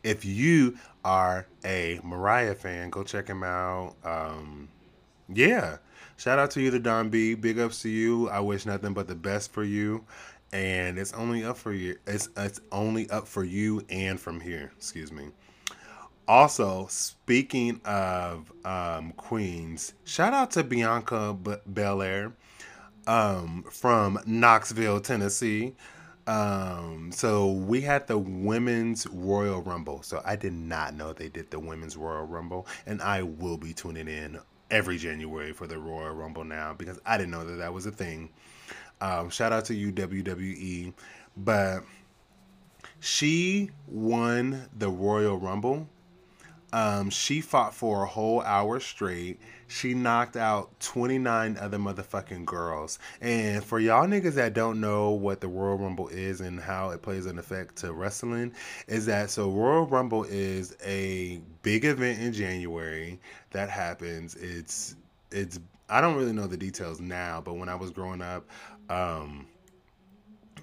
if you are a Mariah fan, go check him out. Um, yeah, shout out to you, the Don B. Big ups to you. I wish nothing but the best for you. And it's only up for you. It's, it's only up for you and from here, excuse me. Also, speaking of um, queens, shout out to Bianca B- Belair um, from Knoxville, Tennessee. Um, so we had the Women's Royal Rumble. So I did not know they did the Women's Royal Rumble, and I will be tuning in every January for the Royal Rumble now because I didn't know that that was a thing. Um, shout out to you, W W E. But she won the Royal Rumble. Um, she fought for a whole hour straight. She knocked out twenty-nine other motherfucking girls. And for y'all niggas that don't know what the Royal Rumble is and how it plays an effect to wrestling, is that so Royal Rumble is a big event in January that happens. It's, it's, I don't really know the details now, but when I was growing up, um,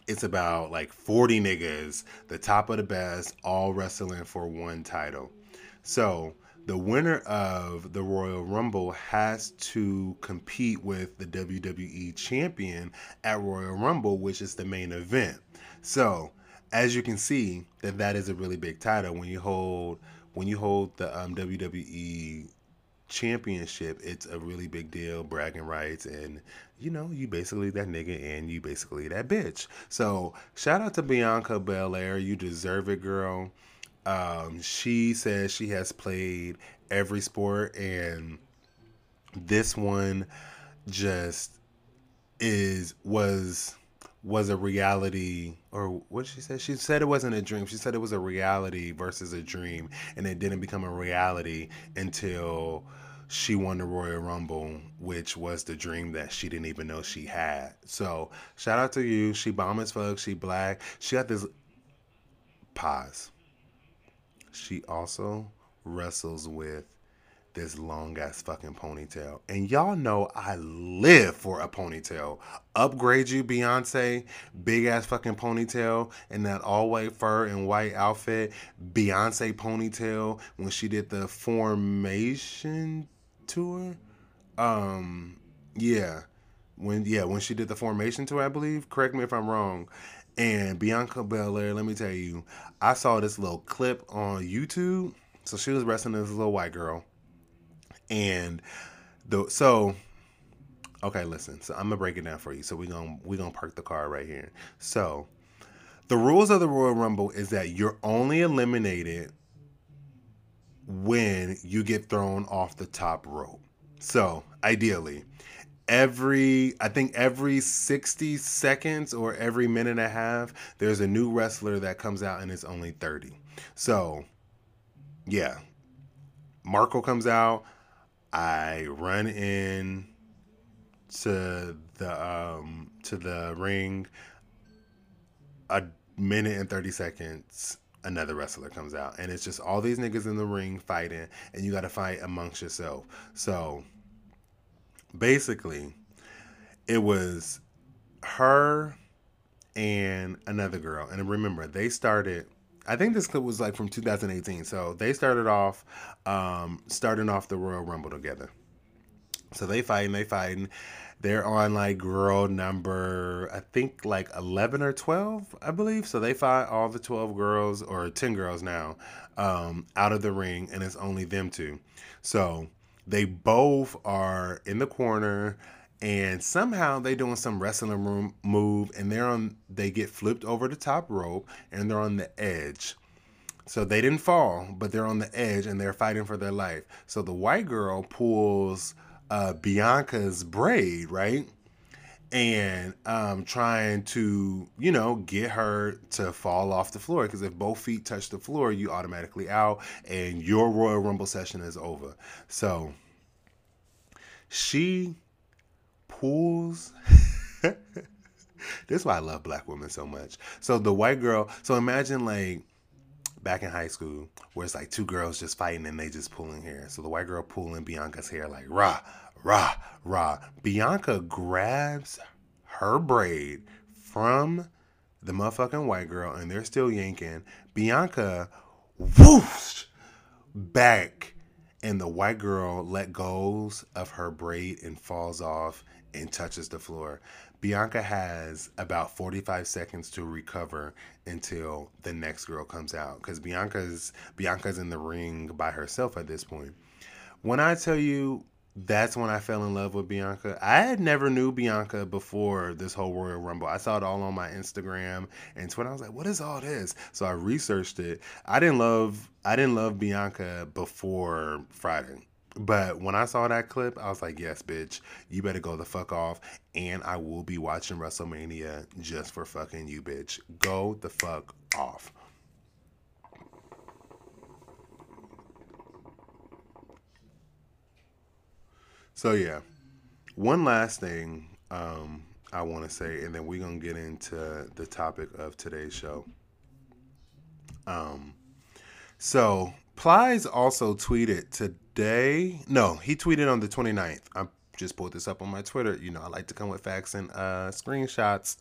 it's about like forty niggas, the top of the best, all wrestling for one title. So the winner of the Royal Rumble has to compete with the W W E champion at Royal Rumble, which is the main event. So as you can see, that that is a really big title. When you hold when you hold the um, W W E championship, it's a really big deal, bragging rights, and you know, you basically that nigga and you basically that bitch. So shout out to Bianca Belair. You deserve it, girl. Um, she says she has played every sport, and this one just is was was a reality, or what she said. She said it wasn't a dream. She said it was a reality versus a dream, and it didn't become a reality until she won the Royal Rumble, which was the dream that she didn't even know she had. So shout out to you. She bomb as fuck. She black. She got this pause. She also wrestles with this long-ass fucking ponytail. And y'all know I live for a ponytail. Upgrade you, Beyonce. Big-ass fucking ponytail and that all-white fur and white outfit. Beyonce ponytail when she did the Formation tour. Um, yeah. When, yeah, when she did the Formation tour, I believe. Correct me if I'm wrong. And Bianca Belair, let me tell you, I saw this little clip on YouTube. So she was wrestling this little white girl. And the so, okay, listen. So I'm going to break it down for you. So we're going we gonna park the car right here. So the rules of the Royal Rumble is that you're only eliminated when you get thrown off the top rope. So ideally, Every, I think every sixty seconds or every minute and a half, there's a new wrestler that comes out, and it's only thirty. So, yeah. Marco comes out. I run in to the, um, to the ring. A minute and thirty seconds, another wrestler comes out. And it's just all these niggas in the ring fighting, and you got to fight amongst yourself. So basically, it was her and another girl. And remember, they started, I think this clip was like from two thousand eighteen. So they started off, um, starting off the Royal Rumble together. So they fighting, they fighting. They're on like girl number, I think like eleven or twelve, I believe. So they fight all the twelve girls or ten girls now um, out of the ring. And it's only them two. So they both are in the corner, and somehow they doing some wrestling room move, and they're on. They get flipped over the top rope, and they're on the edge. So they didn't fall, but they're on the edge, and they're fighting for their life. So the white girl pulls uh, Bianca's braid, right, and um, trying to, you know, get her to fall off the floor, because if both feet touch the floor, you automatically out, and your Royal Rumble session is over. So she pulls this is why I love black women so much. So the white girl, so imagine like back in high school where it's like two girls just fighting and they just pulling hair. So the white girl pulling Bianca's hair like rah, rah, rah. Bianca grabs her braid from the motherfucking white girl, and they're still yanking. Bianca whoosh back, and the white girl let go of her braid and falls off and touches the floor. Bianca has about forty-five seconds to recover until the next girl comes out, because Bianca's Bianca's in the ring by herself at this point. When I tell you, that's when I fell in love with Bianca. I had never knew Bianca before this whole Royal Rumble. I saw it all on my Instagram and Twitter. I was like, what is all this? So I researched it. I didn't love I didn't love Bianca before Friday. But when I saw that clip, I was like, yes, bitch, you better go the fuck off. And I will be watching WrestleMania just for fucking you, bitch. Go the fuck off. So yeah, one last thing um, I want to say, and then we're going to get into the topic of today's show. Um, so Plies also tweeted today. No, he tweeted on the twenty-ninth. I just pulled this up on my Twitter. You know, I like to come with facts and uh, screenshots.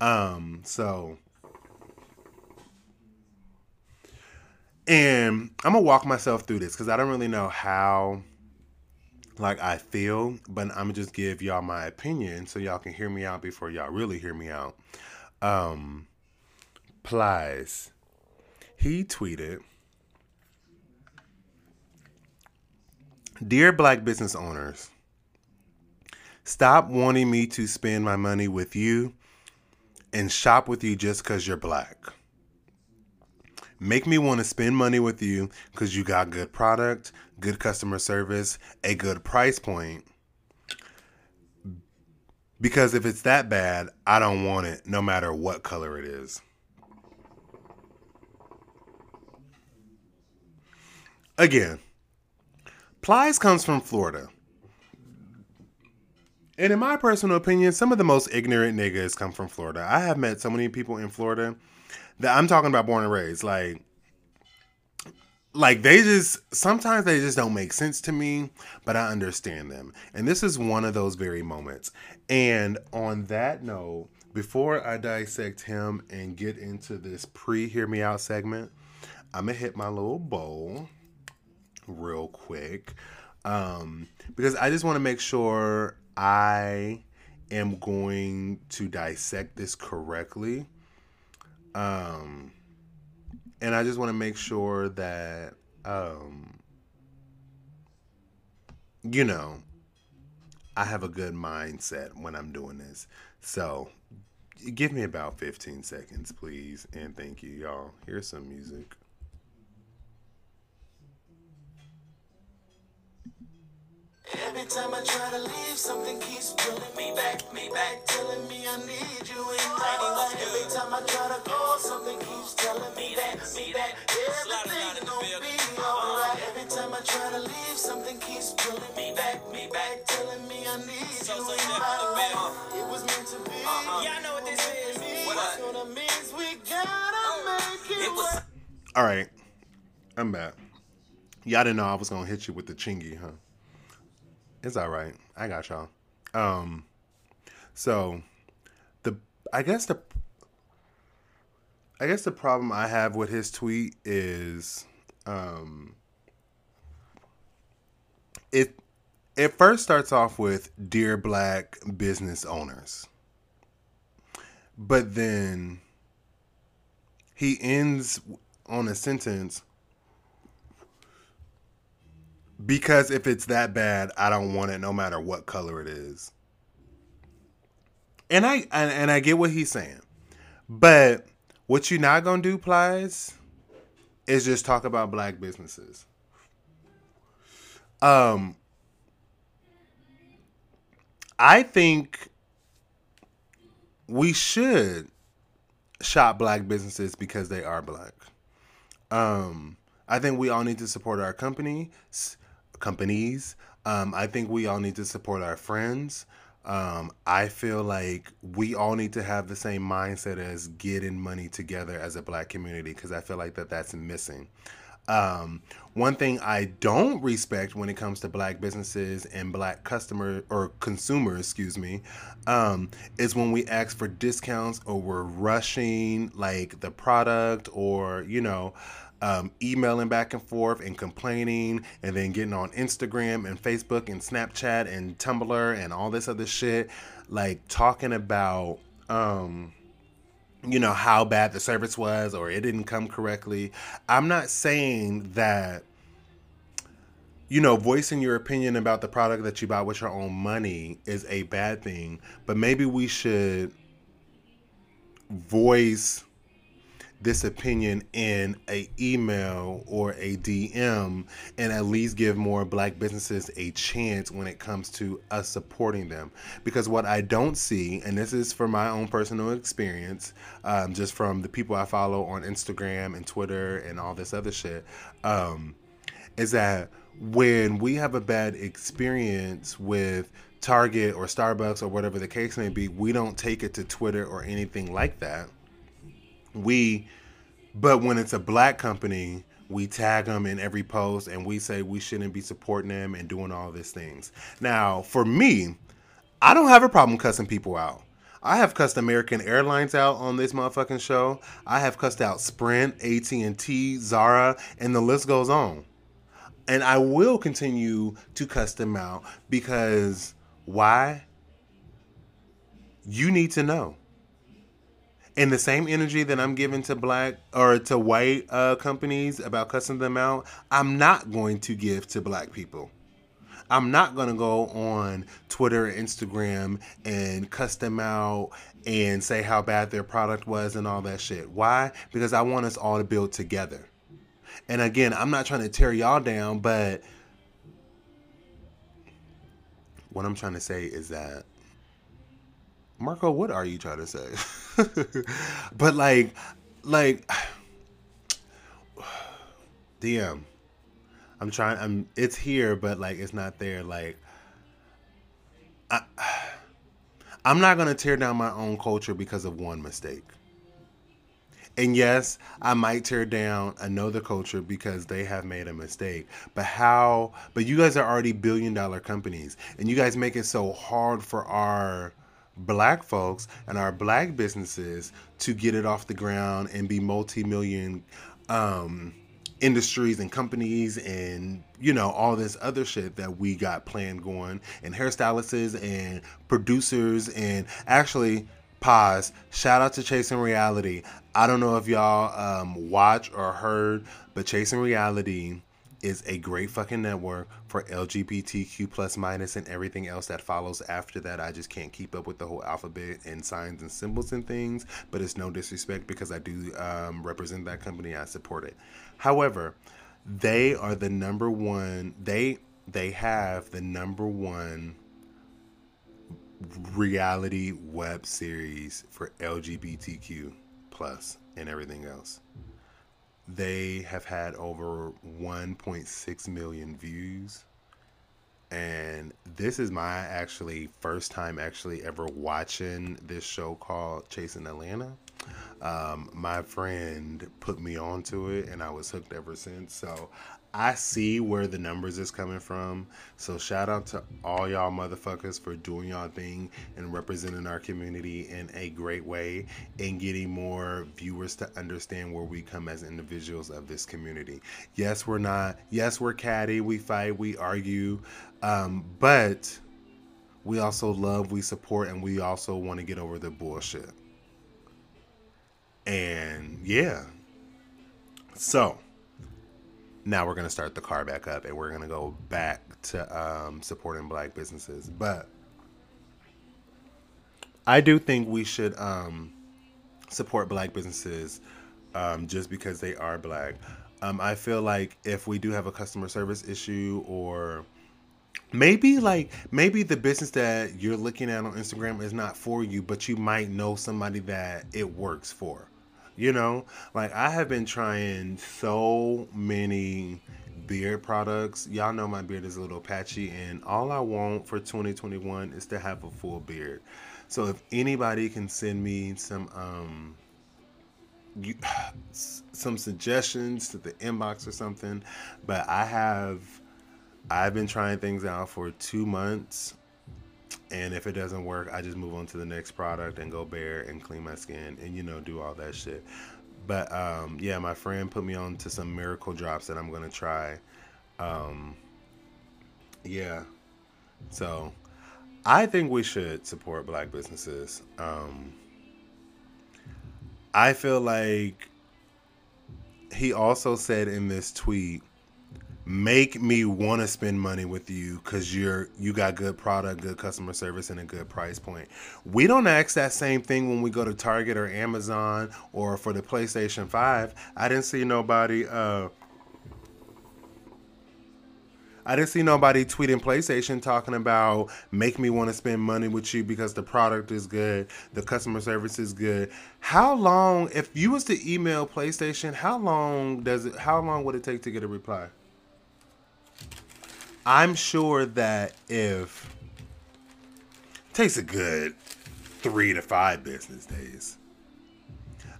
Um, so, and I'm going to walk myself through this because I don't really know how, like, I feel, but I'm going to just give y'all my opinion so y'all can hear me out before y'all really hear me out. Um, Plies. He tweeted, "Dear Black business owners, stop wanting me to spend my money with you and shop with you just because you're Black. Make me want to spend money with you because you got good product, good customer service, a good price point. Because if it's that bad, I don't want it, no matter what color it is." Again, Plies comes from Florida. And in my personal opinion, some of the most ignorant niggas come from Florida. I have met so many people in Florida that I'm talking about born and raised. Like, like they just, sometimes they just don't make sense to me, but I understand them. And this is one of those very moments. And on that note, before I dissect him and get into this pre-hear me out segment, I'm going to hit my little bowl real quick. Um, because I just want to make sure I am going to dissect this correctly. Um, and I just want to make sure that, um, you know, I have a good mindset when I'm doing this. So give me about fifteen seconds, please. And thank you, y'all. Here's some music. Every time I try to leave, something keeps pulling me back, me back, telling me I need you in my life. Every time I try to go, something keeps telling me that, me that, everything gon' be alright. Every time I try to leave, something keeps pulling me back, me back, telling me I need you in my life. It was meant to be. Y'all know what this is. What that means, we gotta make it. All right, I'm back. Y'all didn't know I was gonna hit you with the chingy, huh? It's all right. I got y'all. Um, so the I guess the I guess the problem I have with his tweet is um, it it first starts off with "Dear Black business owners," but then he ends on a sentence, "Because if it's that bad, I don't want it, no matter what color it is." And I and, and I get what he's saying, but what you're not gonna do, Plies, is just talk about Black businesses. Um, I think we should shop Black businesses because they are Black. Um, I think we all need to support our company. companies. Um, I think we all need to support our friends. Um, I feel like we all need to have the same mindset as getting money together as a Black community, because I feel like that that's missing. Um, one thing I don't respect when it comes to Black businesses and Black customer or consumers, excuse me, um, is when we ask for discounts or we're rushing like the product, or, you know, Um, emailing back and forth and complaining, and then getting on Instagram and Facebook and Snapchat and Tumblr and all this other shit, like talking about, um, you know, how bad the service was or it didn't come correctly. I'm not saying that, you know, voicing your opinion about the product that you bought with your own money is a bad thing, but maybe we should voice this opinion in a email or a D M, and at least give more Black businesses a chance when it comes to us supporting them. Because what I don't see, and this is from my own personal experience, um, just from the people I follow on Instagram and Twitter and all this other shit, um, is that when we have a bad experience with Target or Starbucks or whatever the case may be, we don't take it to Twitter or anything like that. We, but when it's a black company, we tag them in every post and we say we shouldn't be supporting them and doing all these things. Now, for me, I don't have a problem cussing people out. I have cussed American Airlines out on this motherfucking show. I have cussed out Sprint, A T and T, Zara, and the list goes on. And I will continue to cuss them out because why? You need to know. And the same energy that I'm giving to black or to white uh, companies about cussing them out, I'm not going to give to black people. I'm not going to go on Twitter and Instagram and cuss them out and say how bad their product was and all that shit. Why? Because I want us all to build together. And again, I'm not trying to tear y'all down, but what I'm trying to say is that, Marco, what are you trying to say? But like, like, D M. I'm trying, I'm, it's here, but like, it's not there. Like, I, I'm not going to tear down my own culture because of one mistake. And yes, I might tear down another culture because they have made a mistake. But how, but you guys are already billion dollar companies and you guys make it so hard for our black folks and our black businesses to get it off the ground and be multi-million, um, industries and companies and, you know, all this other shit that we got planned going, and hairstylists and producers. And actually, pause, shout out to Chasing Reality. I don't know if y'all um, watch or heard, but Chasing Reality is a great fucking network for L G B T Q plus minus and everything else that follows after that. I just can't keep up with the whole alphabet and signs and symbols and things, but it's no disrespect because I do um, represent that company. I support it. However, they are the number one, they, they have the number one reality web series for L G B T Q plus and everything else. They have had over one point six million views. And this is my actually first time actually ever watching this show called Chasing Atlanta. Um, my friend put me onto it and I was hooked ever since. So I see where the numbers is coming from. So shout out to all y'all motherfuckers for doing y'all thing and representing our community in a great way and getting more viewers to understand where we come as individuals of this community. Yes, we're not. Yes, we're catty. We fight. We argue. Um, but we also love, we support, and we also want to get over the bullshit. And yeah. So now we're going to start the car back up and we're going to go back to um, supporting black businesses. But I do think we should um, support black businesses um, just because they are black. Um, I feel like if we do have a customer service issue, or maybe like maybe the business that you're looking at on Instagram is not for you, but you might know somebody that it works for. You know, like I have been trying so many beard products. Y'all know my beard is a little patchy, and all I want for twenty twenty-one is to have a full beard. So if anybody can send me some um you, some suggestions to the inbox or something. But I have I've been trying things out for two months. And if it doesn't work, I just move on to the next product and go bare and clean my skin and, you know, do all that shit. But, um, yeah, my friend put me on to some miracle drops that I'm going to try. Um, yeah. So I think we should support black businesses. Um, I feel like he also said in this tweet, make me want to spend money with you because you're you got good product, good customer service, and a good price point. We don't ask that same thing when we go to Target or Amazon or for the PlayStation five. I didn't see nobody. Uh, I didn't see nobody tweeting PlayStation talking about make me want to spend money with you because the product is good, the customer service is good. How long, if you was to email PlayStation, how long does it? How long would it take to get a reply? I'm sure that if it takes a good three to five business days.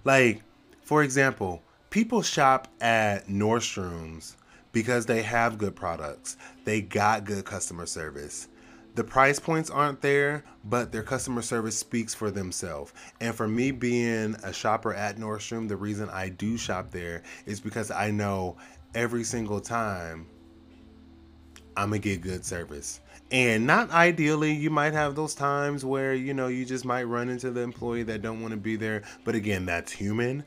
Like, for example, people shop at Nordstrom's because they have good products. They got good customer service. The price points aren't there, but their customer service speaks for themselves. And for me being a shopper at Nordstrom, the reason I do shop there is because I know every single time I'm going to get good service. And not ideally, you might have those times where, you know, you just might run into the employee that don't want to be there. But again, that's human.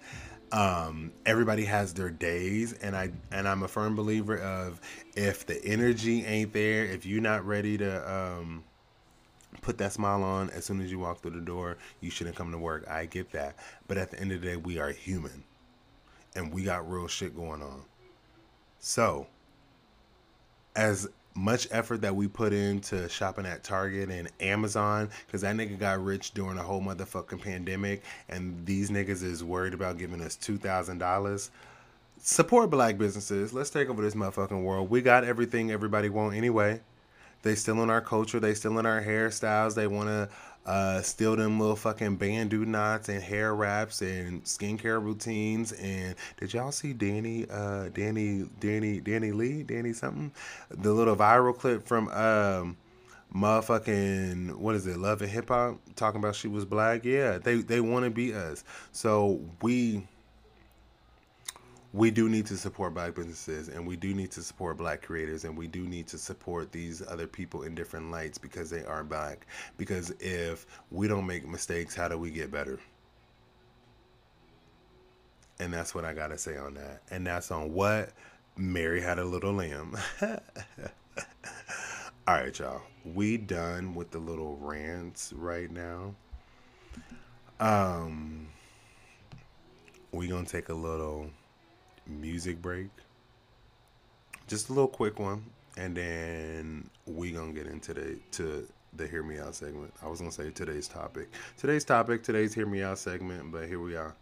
Um, everybody has their days. And, I, and I'm a firm believer of if the energy ain't there, if you're not ready to um, put that smile on as soon as you walk through the door, you shouldn't come to work. I get that. But at the end of the day, we are human. And we got real shit going on. So, as much effort that we put into shopping at Target and Amazon, because that nigga got rich during a whole motherfucking pandemic, and these niggas is worried about giving us two thousand dollars. Support black businesses. Let's take over this motherfucking world. We got everything everybody want anyway. They still in our culture. They still in our hairstyles. They want to uh, steal them little fucking bandeau knots and hair wraps and skincare routines. And did y'all see Danny, uh, Danny, Danny, Danny Lee, Danny something? The little viral clip from um, motherfucking, what is it, Love and Hip Hop? Talking about she was black. Yeah, they, they want to be us. So we... We do need to support black businesses, and we do need to support black creators, and we do need to support these other people in different lights because they are black. Because if we don't make mistakes, how do we get better? And that's what I got to say on that. And that's on what Mary Had a Little Lamb. All right, y'all. We done with the little rants right now. Um, we going to take a little music break, just a little quick one, and then we gonna get into the to the hear me out segment. I was gonna say today's topic today's topic today's hear me out segment, but here we are.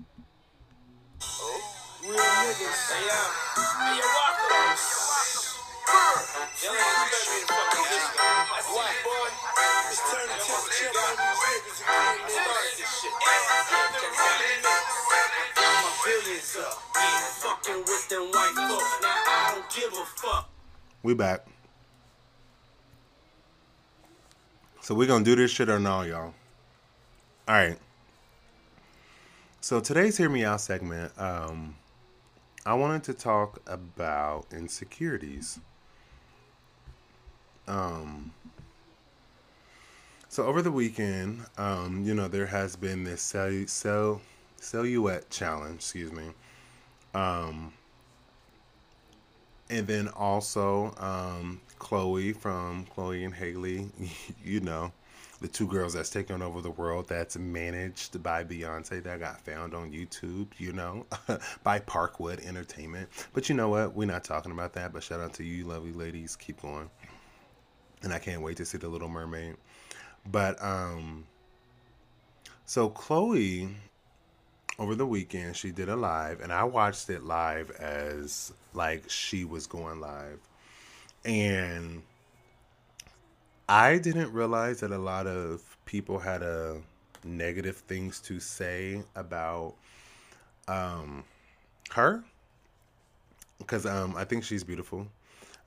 We back. So we gonna do this shit or no, y'all? Alright. So today's Hear Me Out segment, um, I wanted to talk about insecurities. Um, so over the weekend, um, you know, there has been this cell, cell, Silhouette challenge, excuse me. Um, and then also, um, Chloe from Chloe and Haley, you know, the two girls that's taking over the world, that's managed by Beyonce, that got found on YouTube, you know, by Parkwood Entertainment. But you know what? We're not talking about that, but shout out to you lovely ladies. Keep going. And I can't wait to see The Little Mermaid. But, um, so Chloe, over the weekend, she did a live, and I watched it live as, like, she was going live. And I didn't realize that a lot of people had a negative things to say about um, her. Because um, I think she's beautiful.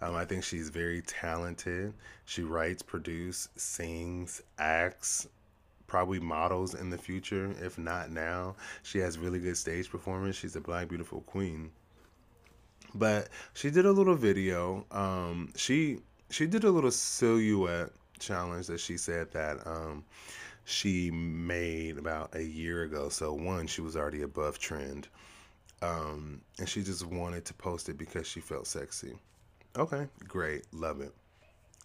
Um, I think she's very talented. She writes, produces, sings, acts, probably models in the future, if not now. She has really good stage performance. She's a black, beautiful queen. But she did a little video. Um, she she did a little silhouette challenge that she said that um, she made about a year ago. So one, she was already above trend. Um, and she just wanted to post it because she felt sexy. Okay, great. Love it.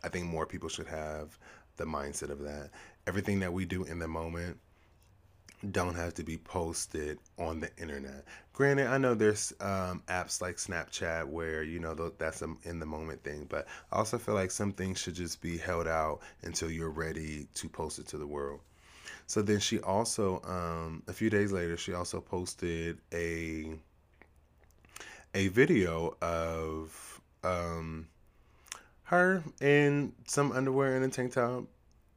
I think more people should have the mindset of that. Everything that we do in the moment don't have to be posted on the internet. Granted, I know there's um, apps like Snapchat where, you know, that's an in-the-moment thing. But I also feel like some things should just be held out until you're ready to post it to the world. So then she also, um, a few days later, she also posted a, a video of um, her in some underwear and a tank top,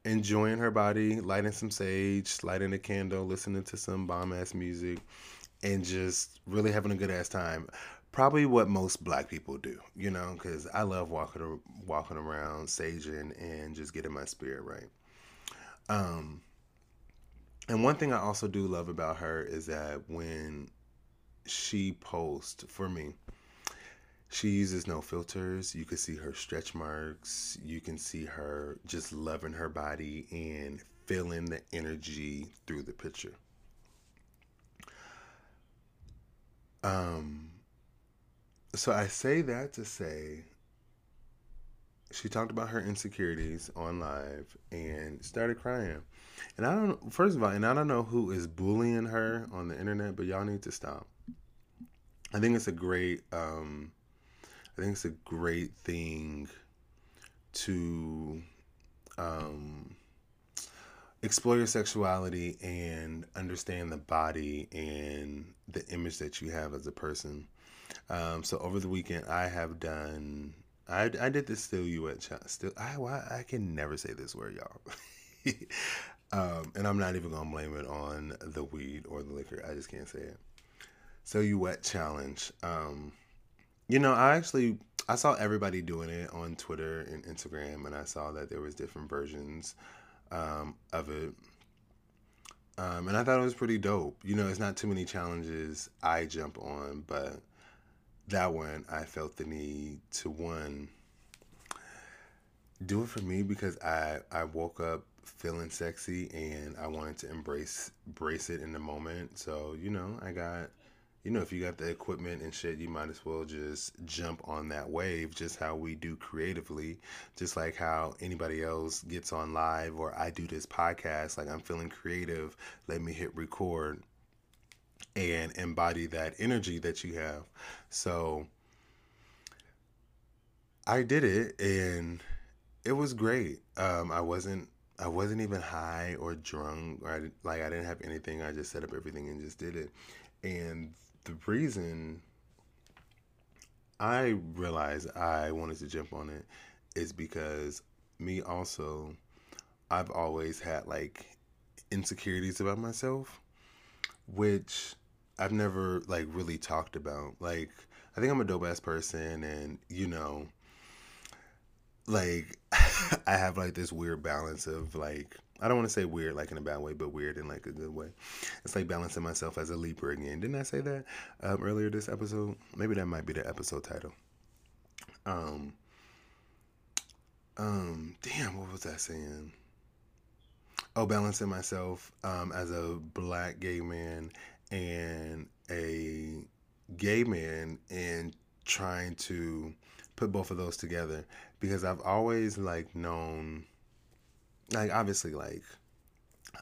enjoying her body, lighting some sage, lighting a candle, listening to some bomb-ass music, and just really having a good-ass time. Probably what most black people do, you know, because I love walking walking around, saging, and just getting my spirit right. Um, and one thing I also do love about her is that when she posts, for me, she uses no filters. You can see her stretch marks. You can see her just loving her body and feeling the energy through the picture. Um, so I say that to say she talked about her insecurities on live and started crying. And I don't, first of all, and I don't know who is bullying her on the internet, but y'all need to stop. I think it's a great, um, I think it's a great thing to um, explore your sexuality and understand the body and the image that you have as a person. Um, so over the weekend, I have done, I, I did this still you at Ch- still I I can never say this word, y'all. um, and I'm not even gonna blame it on the weed or the liquor. I just can't say it. So you wet challenge. Um, You know, I actually, I saw everybody doing it on Twitter and Instagram, and I saw that there was different versions um, of it. Um, and I thought it was pretty dope. You know, it's not too many challenges I jump on, but that one, I felt the need to, one, do it for me because I, I woke up feeling sexy and I wanted to embrace, embrace it in the moment. So, you know, I got... You know, if you got the equipment and shit, you might as well just jump on that wave, just how we do creatively, just like how anybody else gets on live or I do this podcast. Like, I'm feeling creative. Let me hit record and embody that energy that you have. So I did it and it was great. Um, I wasn't, I wasn't even high or drunk. Or I, like, I didn't have anything. I just set up everything and just did it. And the reason I realized I wanted to jump on it is because me also, I've always had like insecurities about myself, which I've never like really talked about. Like, I think I'm a dope ass person and, you know, like I have like this weird balance of like, I don't want to say weird, like, in a bad way, but weird in, like, a good way. It's, like, balancing myself as a Libra again. Didn't I say that um, earlier this episode? Maybe that might be the episode title. Um, um, damn, what was I saying? Oh, balancing myself um, as a black gay man and a gay man and trying to put both of those together. Because I've always, like, known... Like, obviously, like,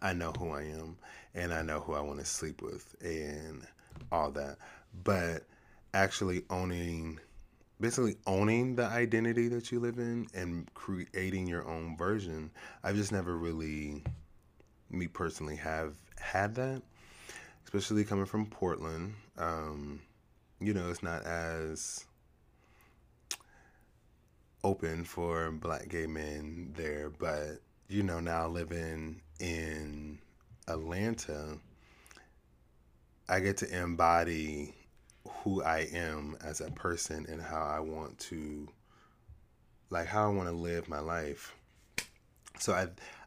I know who I am and I know who I want to sleep with and all that. But actually owning, basically owning the identity that you live in and creating your own version, I've just never really, me personally, have had that. Especially coming from Portland. Um, you know, it's not as... open for black gay men there, but... You know, now living in Atlanta, I get to embody who I am as a person and how I want to, like, how I want to live my life. So I,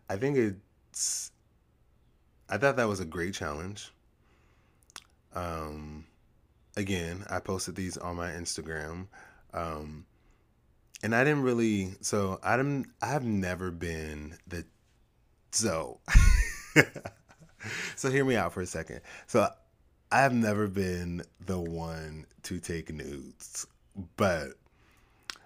I think it's, I thought that was a great challenge. Um, again, I posted these on my Instagram, um, And I didn't really, so I'm, I've never been the, so, so hear me out for a second. So I've never been the one to take nudes, but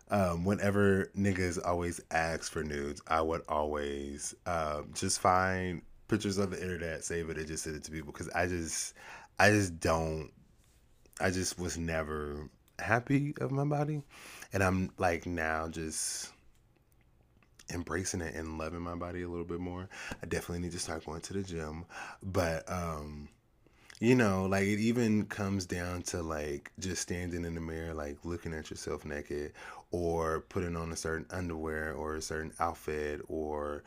um, whenever niggas always ask for nudes, I would always uh, just find pictures on the internet, save it, and just send it to people. Cause I just, I just don't, I just was never happy of my body. And I'm, like, now just embracing it and loving my body a little bit more. I definitely need to start going to the gym. But um, you know, like, it even comes down to, like, just standing in the mirror, like, looking at yourself naked, or putting on a certain underwear or a certain outfit, or,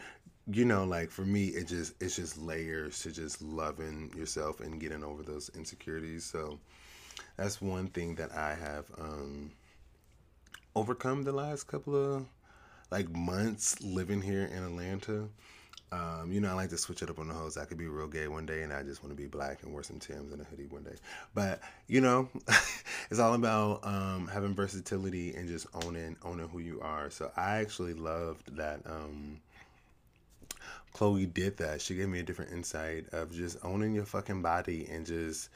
you know, like, for me, it just, it's just layers to just loving yourself and getting over those insecurities. So that's one thing that I have um, overcome the last couple of, like, months living here in Atlanta. Um, you know, I like to switch it up on the hoes. I could be real gay one day, and I just want to be black and wear some Timbs and a hoodie one day. But, you know, it's all about um, having versatility and just owning owning who you are. So I actually loved that um, Chloe did that. She gave me a different insight of just owning your fucking body, and just,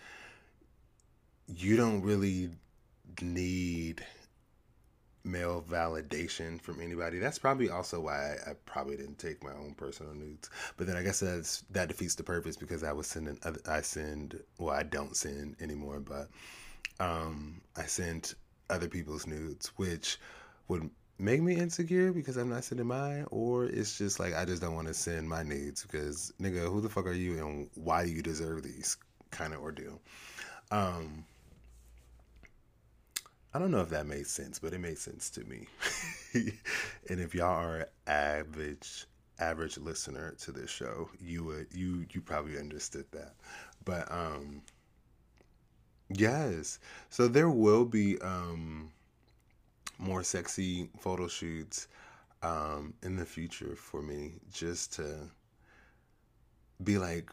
you don't really need male validation from anybody. That's probably also why I, I probably didn't take my own personal nudes. But then I guess that's, that defeats the purpose, because I was sending other, I send, well, I don't send anymore, but um, I sent other people's nudes, which would make me insecure because I'm not sending mine. Or it's just like, I just don't want to send my nudes because, nigga, who the fuck are you and why do you deserve these kind of ordeal? Um, I don't know if that made sense, but it made sense to me. And if y'all are an average, average listener to this show, you would, you, you probably understood that. But, um, yes. So there will be, um, more sexy photo shoots, um, in the future for me, just to be like,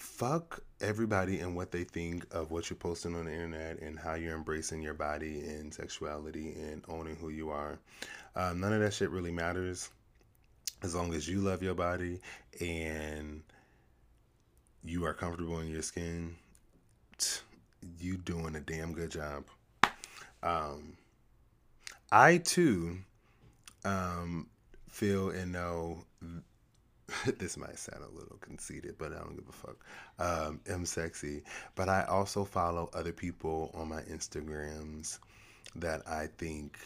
fuck everybody and what they think of what you're posting on the internet and how you're embracing your body and sexuality and owning who you are. Um, none of that shit really matters as long as you love your body and you are comfortable in your skin. You doing a damn good job. Um, I too um, feel and know. Th- This might sound a little conceited, but I don't give a fuck. Um, I'm sexy. But I also follow other people on my Instagrams that I think,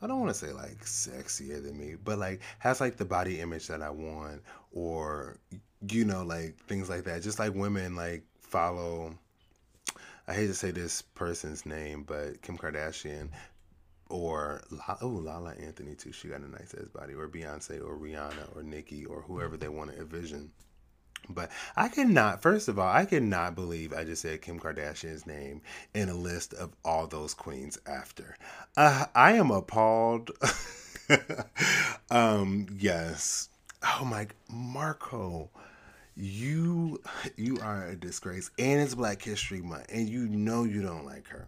I don't want to say like sexier than me, but like has like the body image that I want, or, you know, like things like that. Just like women like follow, I hate to say this person's name, but Kim Kardashian. Or, oh, Lala Anthony, too. She got a nice-ass body. Or Beyonce, or Rihanna, or Nicki, or whoever they want to envision. But I cannot, first of all, I cannot believe I just said Kim Kardashian's name in a list of all those queens after. Uh, I am appalled. um, yes. Oh, my, Marco. You, you are a disgrace. And it's Black History Month. And you know you don't like her.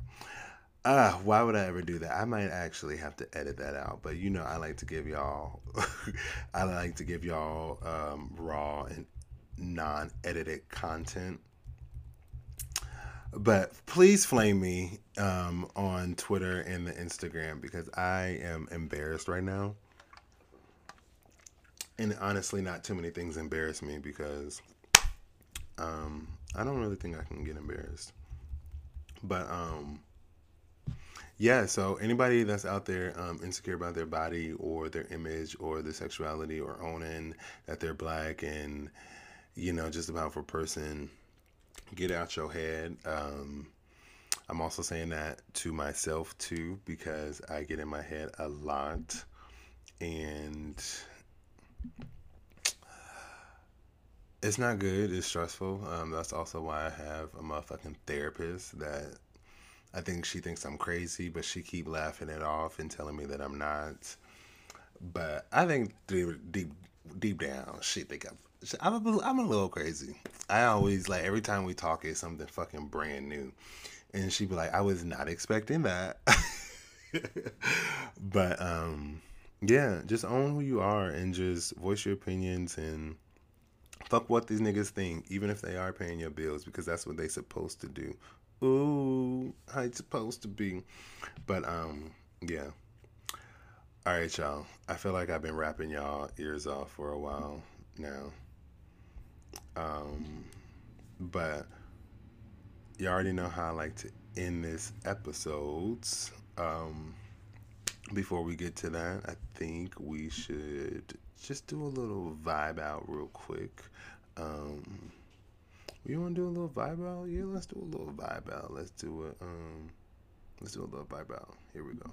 Uh, why would I ever do that? I might actually have to edit that out, but you know, I like to give y'all, I like to give y'all, um, raw and non-edited content, but please flame me, um, on Twitter and the Instagram, because I am embarrassed right now. And honestly, not too many things embarrass me because, um, I don't really think I can get embarrassed, but, um, yeah, so anybody that's out there um, insecure about their body or their image or their sexuality or owning that they're Black and, you know, just a powerful person, get out your head. Um, I'm also saying that to myself, too, because I get in my head a lot. And it's not good. It's stressful. Um, that's also why I have a motherfucking therapist that I think she thinks I'm crazy, but she keep laughing it off and telling me that I'm not. But I think deep, deep, deep down, she think I'm, I'm a, I'm a little crazy. I always, like, every time we talk, it's something fucking brand new. And she be like, I was not expecting that. But, um, yeah, just own who you are and just voice your opinions and fuck what these niggas think, even if they are paying your bills, because that's what they supposed to do. Ooh, how it's supposed to be. But, um, yeah. All right, y'all. I feel like I've been rapping y'all ears off for a while now. Um, but you already know how I like to end this episode. Um, before we get to that, I think we should just do a little vibe out real quick. Um, You want to do a little vibe out? Yeah, let's do a little vibe out. Let's do it. Um, let's do a little vibe out. Here we go.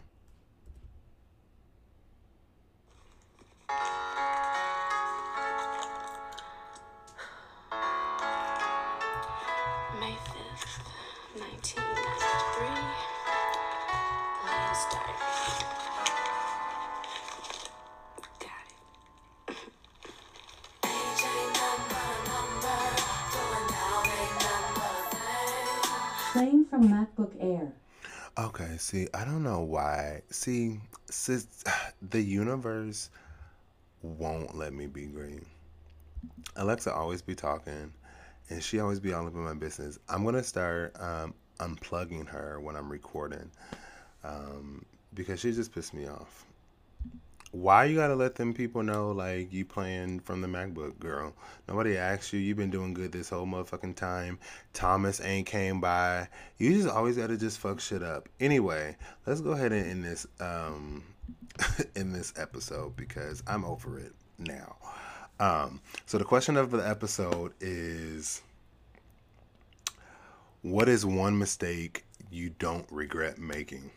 May fifth, nineteen ninety-three. Lion's Diary. Got it. Page ain't number, number, going down ain't number. Playing from MacBook Air. Okay, see, I don't know why. See, sis, the universe won't let me be green. Alexa always be talking, and she always be all up in my business. I'm gonna start um, unplugging her when I'm recording, um, because she just pissed me off. Why you gotta let them people know like you playing from the MacBook, girl? Nobody asked you. You've been doing good this whole motherfucking time. Thomas ain't came by. You just always gotta just fuck shit up. Anyway, let's go ahead and end this um, in this episode because I'm over it now. Um, so the question of the episode is, what is one mistake you don't regret making?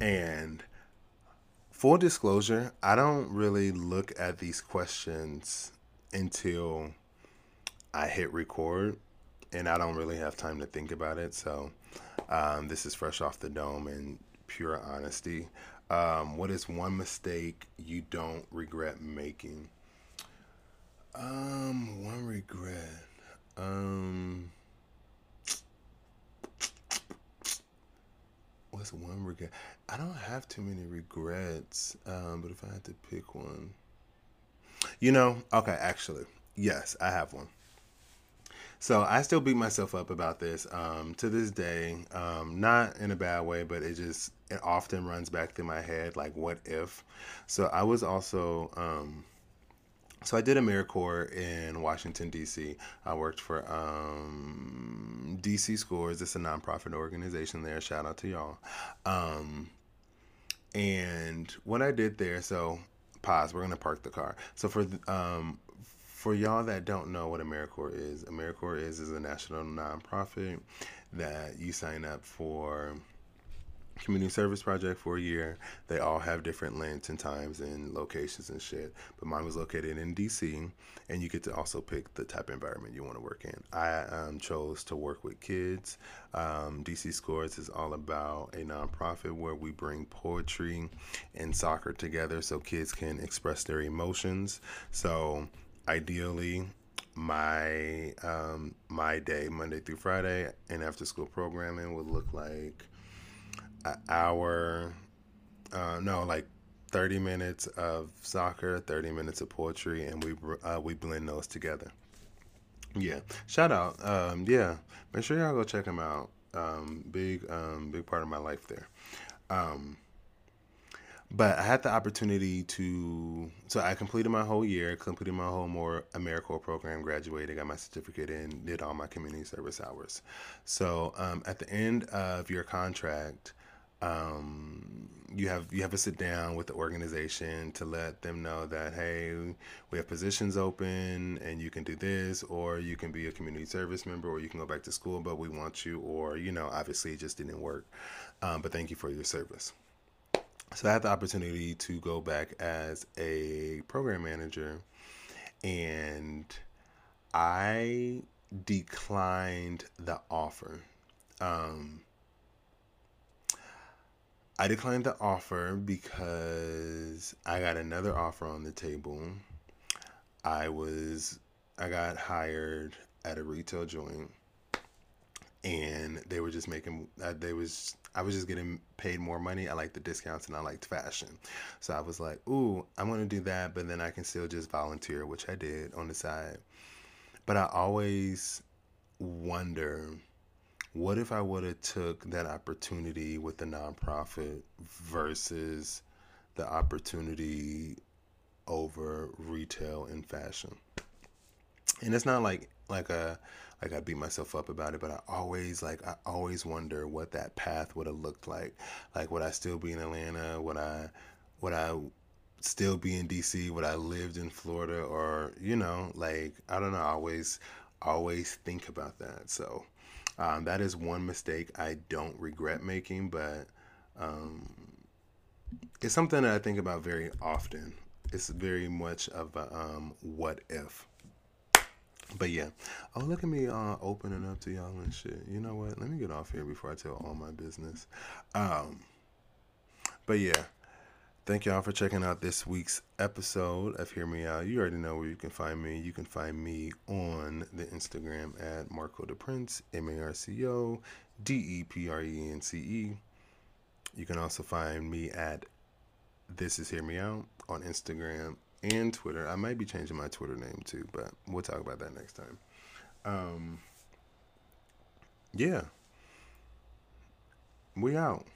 And full disclosure, I don't really look at these questions until I hit record, and I don't really have time to think about it. So, um, this is fresh off the dome and pure honesty. Um, what is one mistake you don't regret making? Um, one regret. Um, what's one regret? I don't have too many regrets, um, but if I had to pick one, you know, okay, actually, yes, I have one. So I still beat myself up about this, um, to this day, um, not in a bad way, but it just, it often runs back through my head, like, what if? So I was also, um, So I did AmeriCorps in Washington, D C I worked for um, D C Scores. It's a nonprofit organization there. Shout out to y'all. Um, and what I did there, so pause. We're going to park the car. So for um, for y'all that don't know what AmeriCorps is, AmeriCorps is, is a national nonprofit that you sign up for community service project for a year. They all have different lengths and times and locations and shit, but mine was located in D C, and you get to also pick the type of environment you want to work in. I um, chose to work with kids. um, D C Scores is all about a nonprofit where we bring poetry and soccer together so kids can express their emotions. So ideally, my um, my day Monday through Friday and after school programming would look like an hour, uh, no, like thirty minutes of soccer, thirty minutes of poetry, and we uh, we blend those together. Yeah, shout out. Um, yeah, make sure y'all go check them out. Um, big, um, big part of my life there. Um, but I had the opportunity to, so I completed my whole year, completed my whole more AmeriCorps program, graduated, got my certificate in, did all my community service hours. So um, at the end of your contract, um you have you have a sit down with the organization to let them know that, hey, we have positions open and you can do this, or you can be a community service member, or you can go back to school, but we want you, or, you know, obviously it just didn't work, um but thank you for your service. So I had the opportunity to go back as a program manager, and I declined the offer. um I declined the offer because I got another offer on the table. I was, I got hired at a retail joint, and they were just making, uh, they was, I was just getting paid more money. I liked the discounts and I liked fashion. So I was like, ooh, I'm going to do that, but then I can still just volunteer, which I did on the side. But I always wonder, what if I would have took that opportunity with the nonprofit versus the opportunity over retail and fashion? And it's not like like a like I beat myself up about it, but I always like I always wonder what that path would have looked like. Like, would I still be in Atlanta? Would I would I still be in D C? Would I lived in Florida? Or, you know, like, I don't know. I always always think about that. So um, that is one mistake I don't regret making, but um, it's something that I think about very often. It's very much of a um, what if. But yeah, oh, look at me uh, opening up to y'all and shit. You know what? Let me get off here before I tell all my business. Um, but yeah, thank y'all for checking out this week's episode of Hear Me Out. You already know where you can find me. You can find me on the Instagram at Marco DePrince, M A R C O D E P R E N C E. You can also find me at This Is Hear Me Out on Instagram and Twitter. I might be changing my Twitter name too, but we'll talk about that next time. Um, yeah. We out.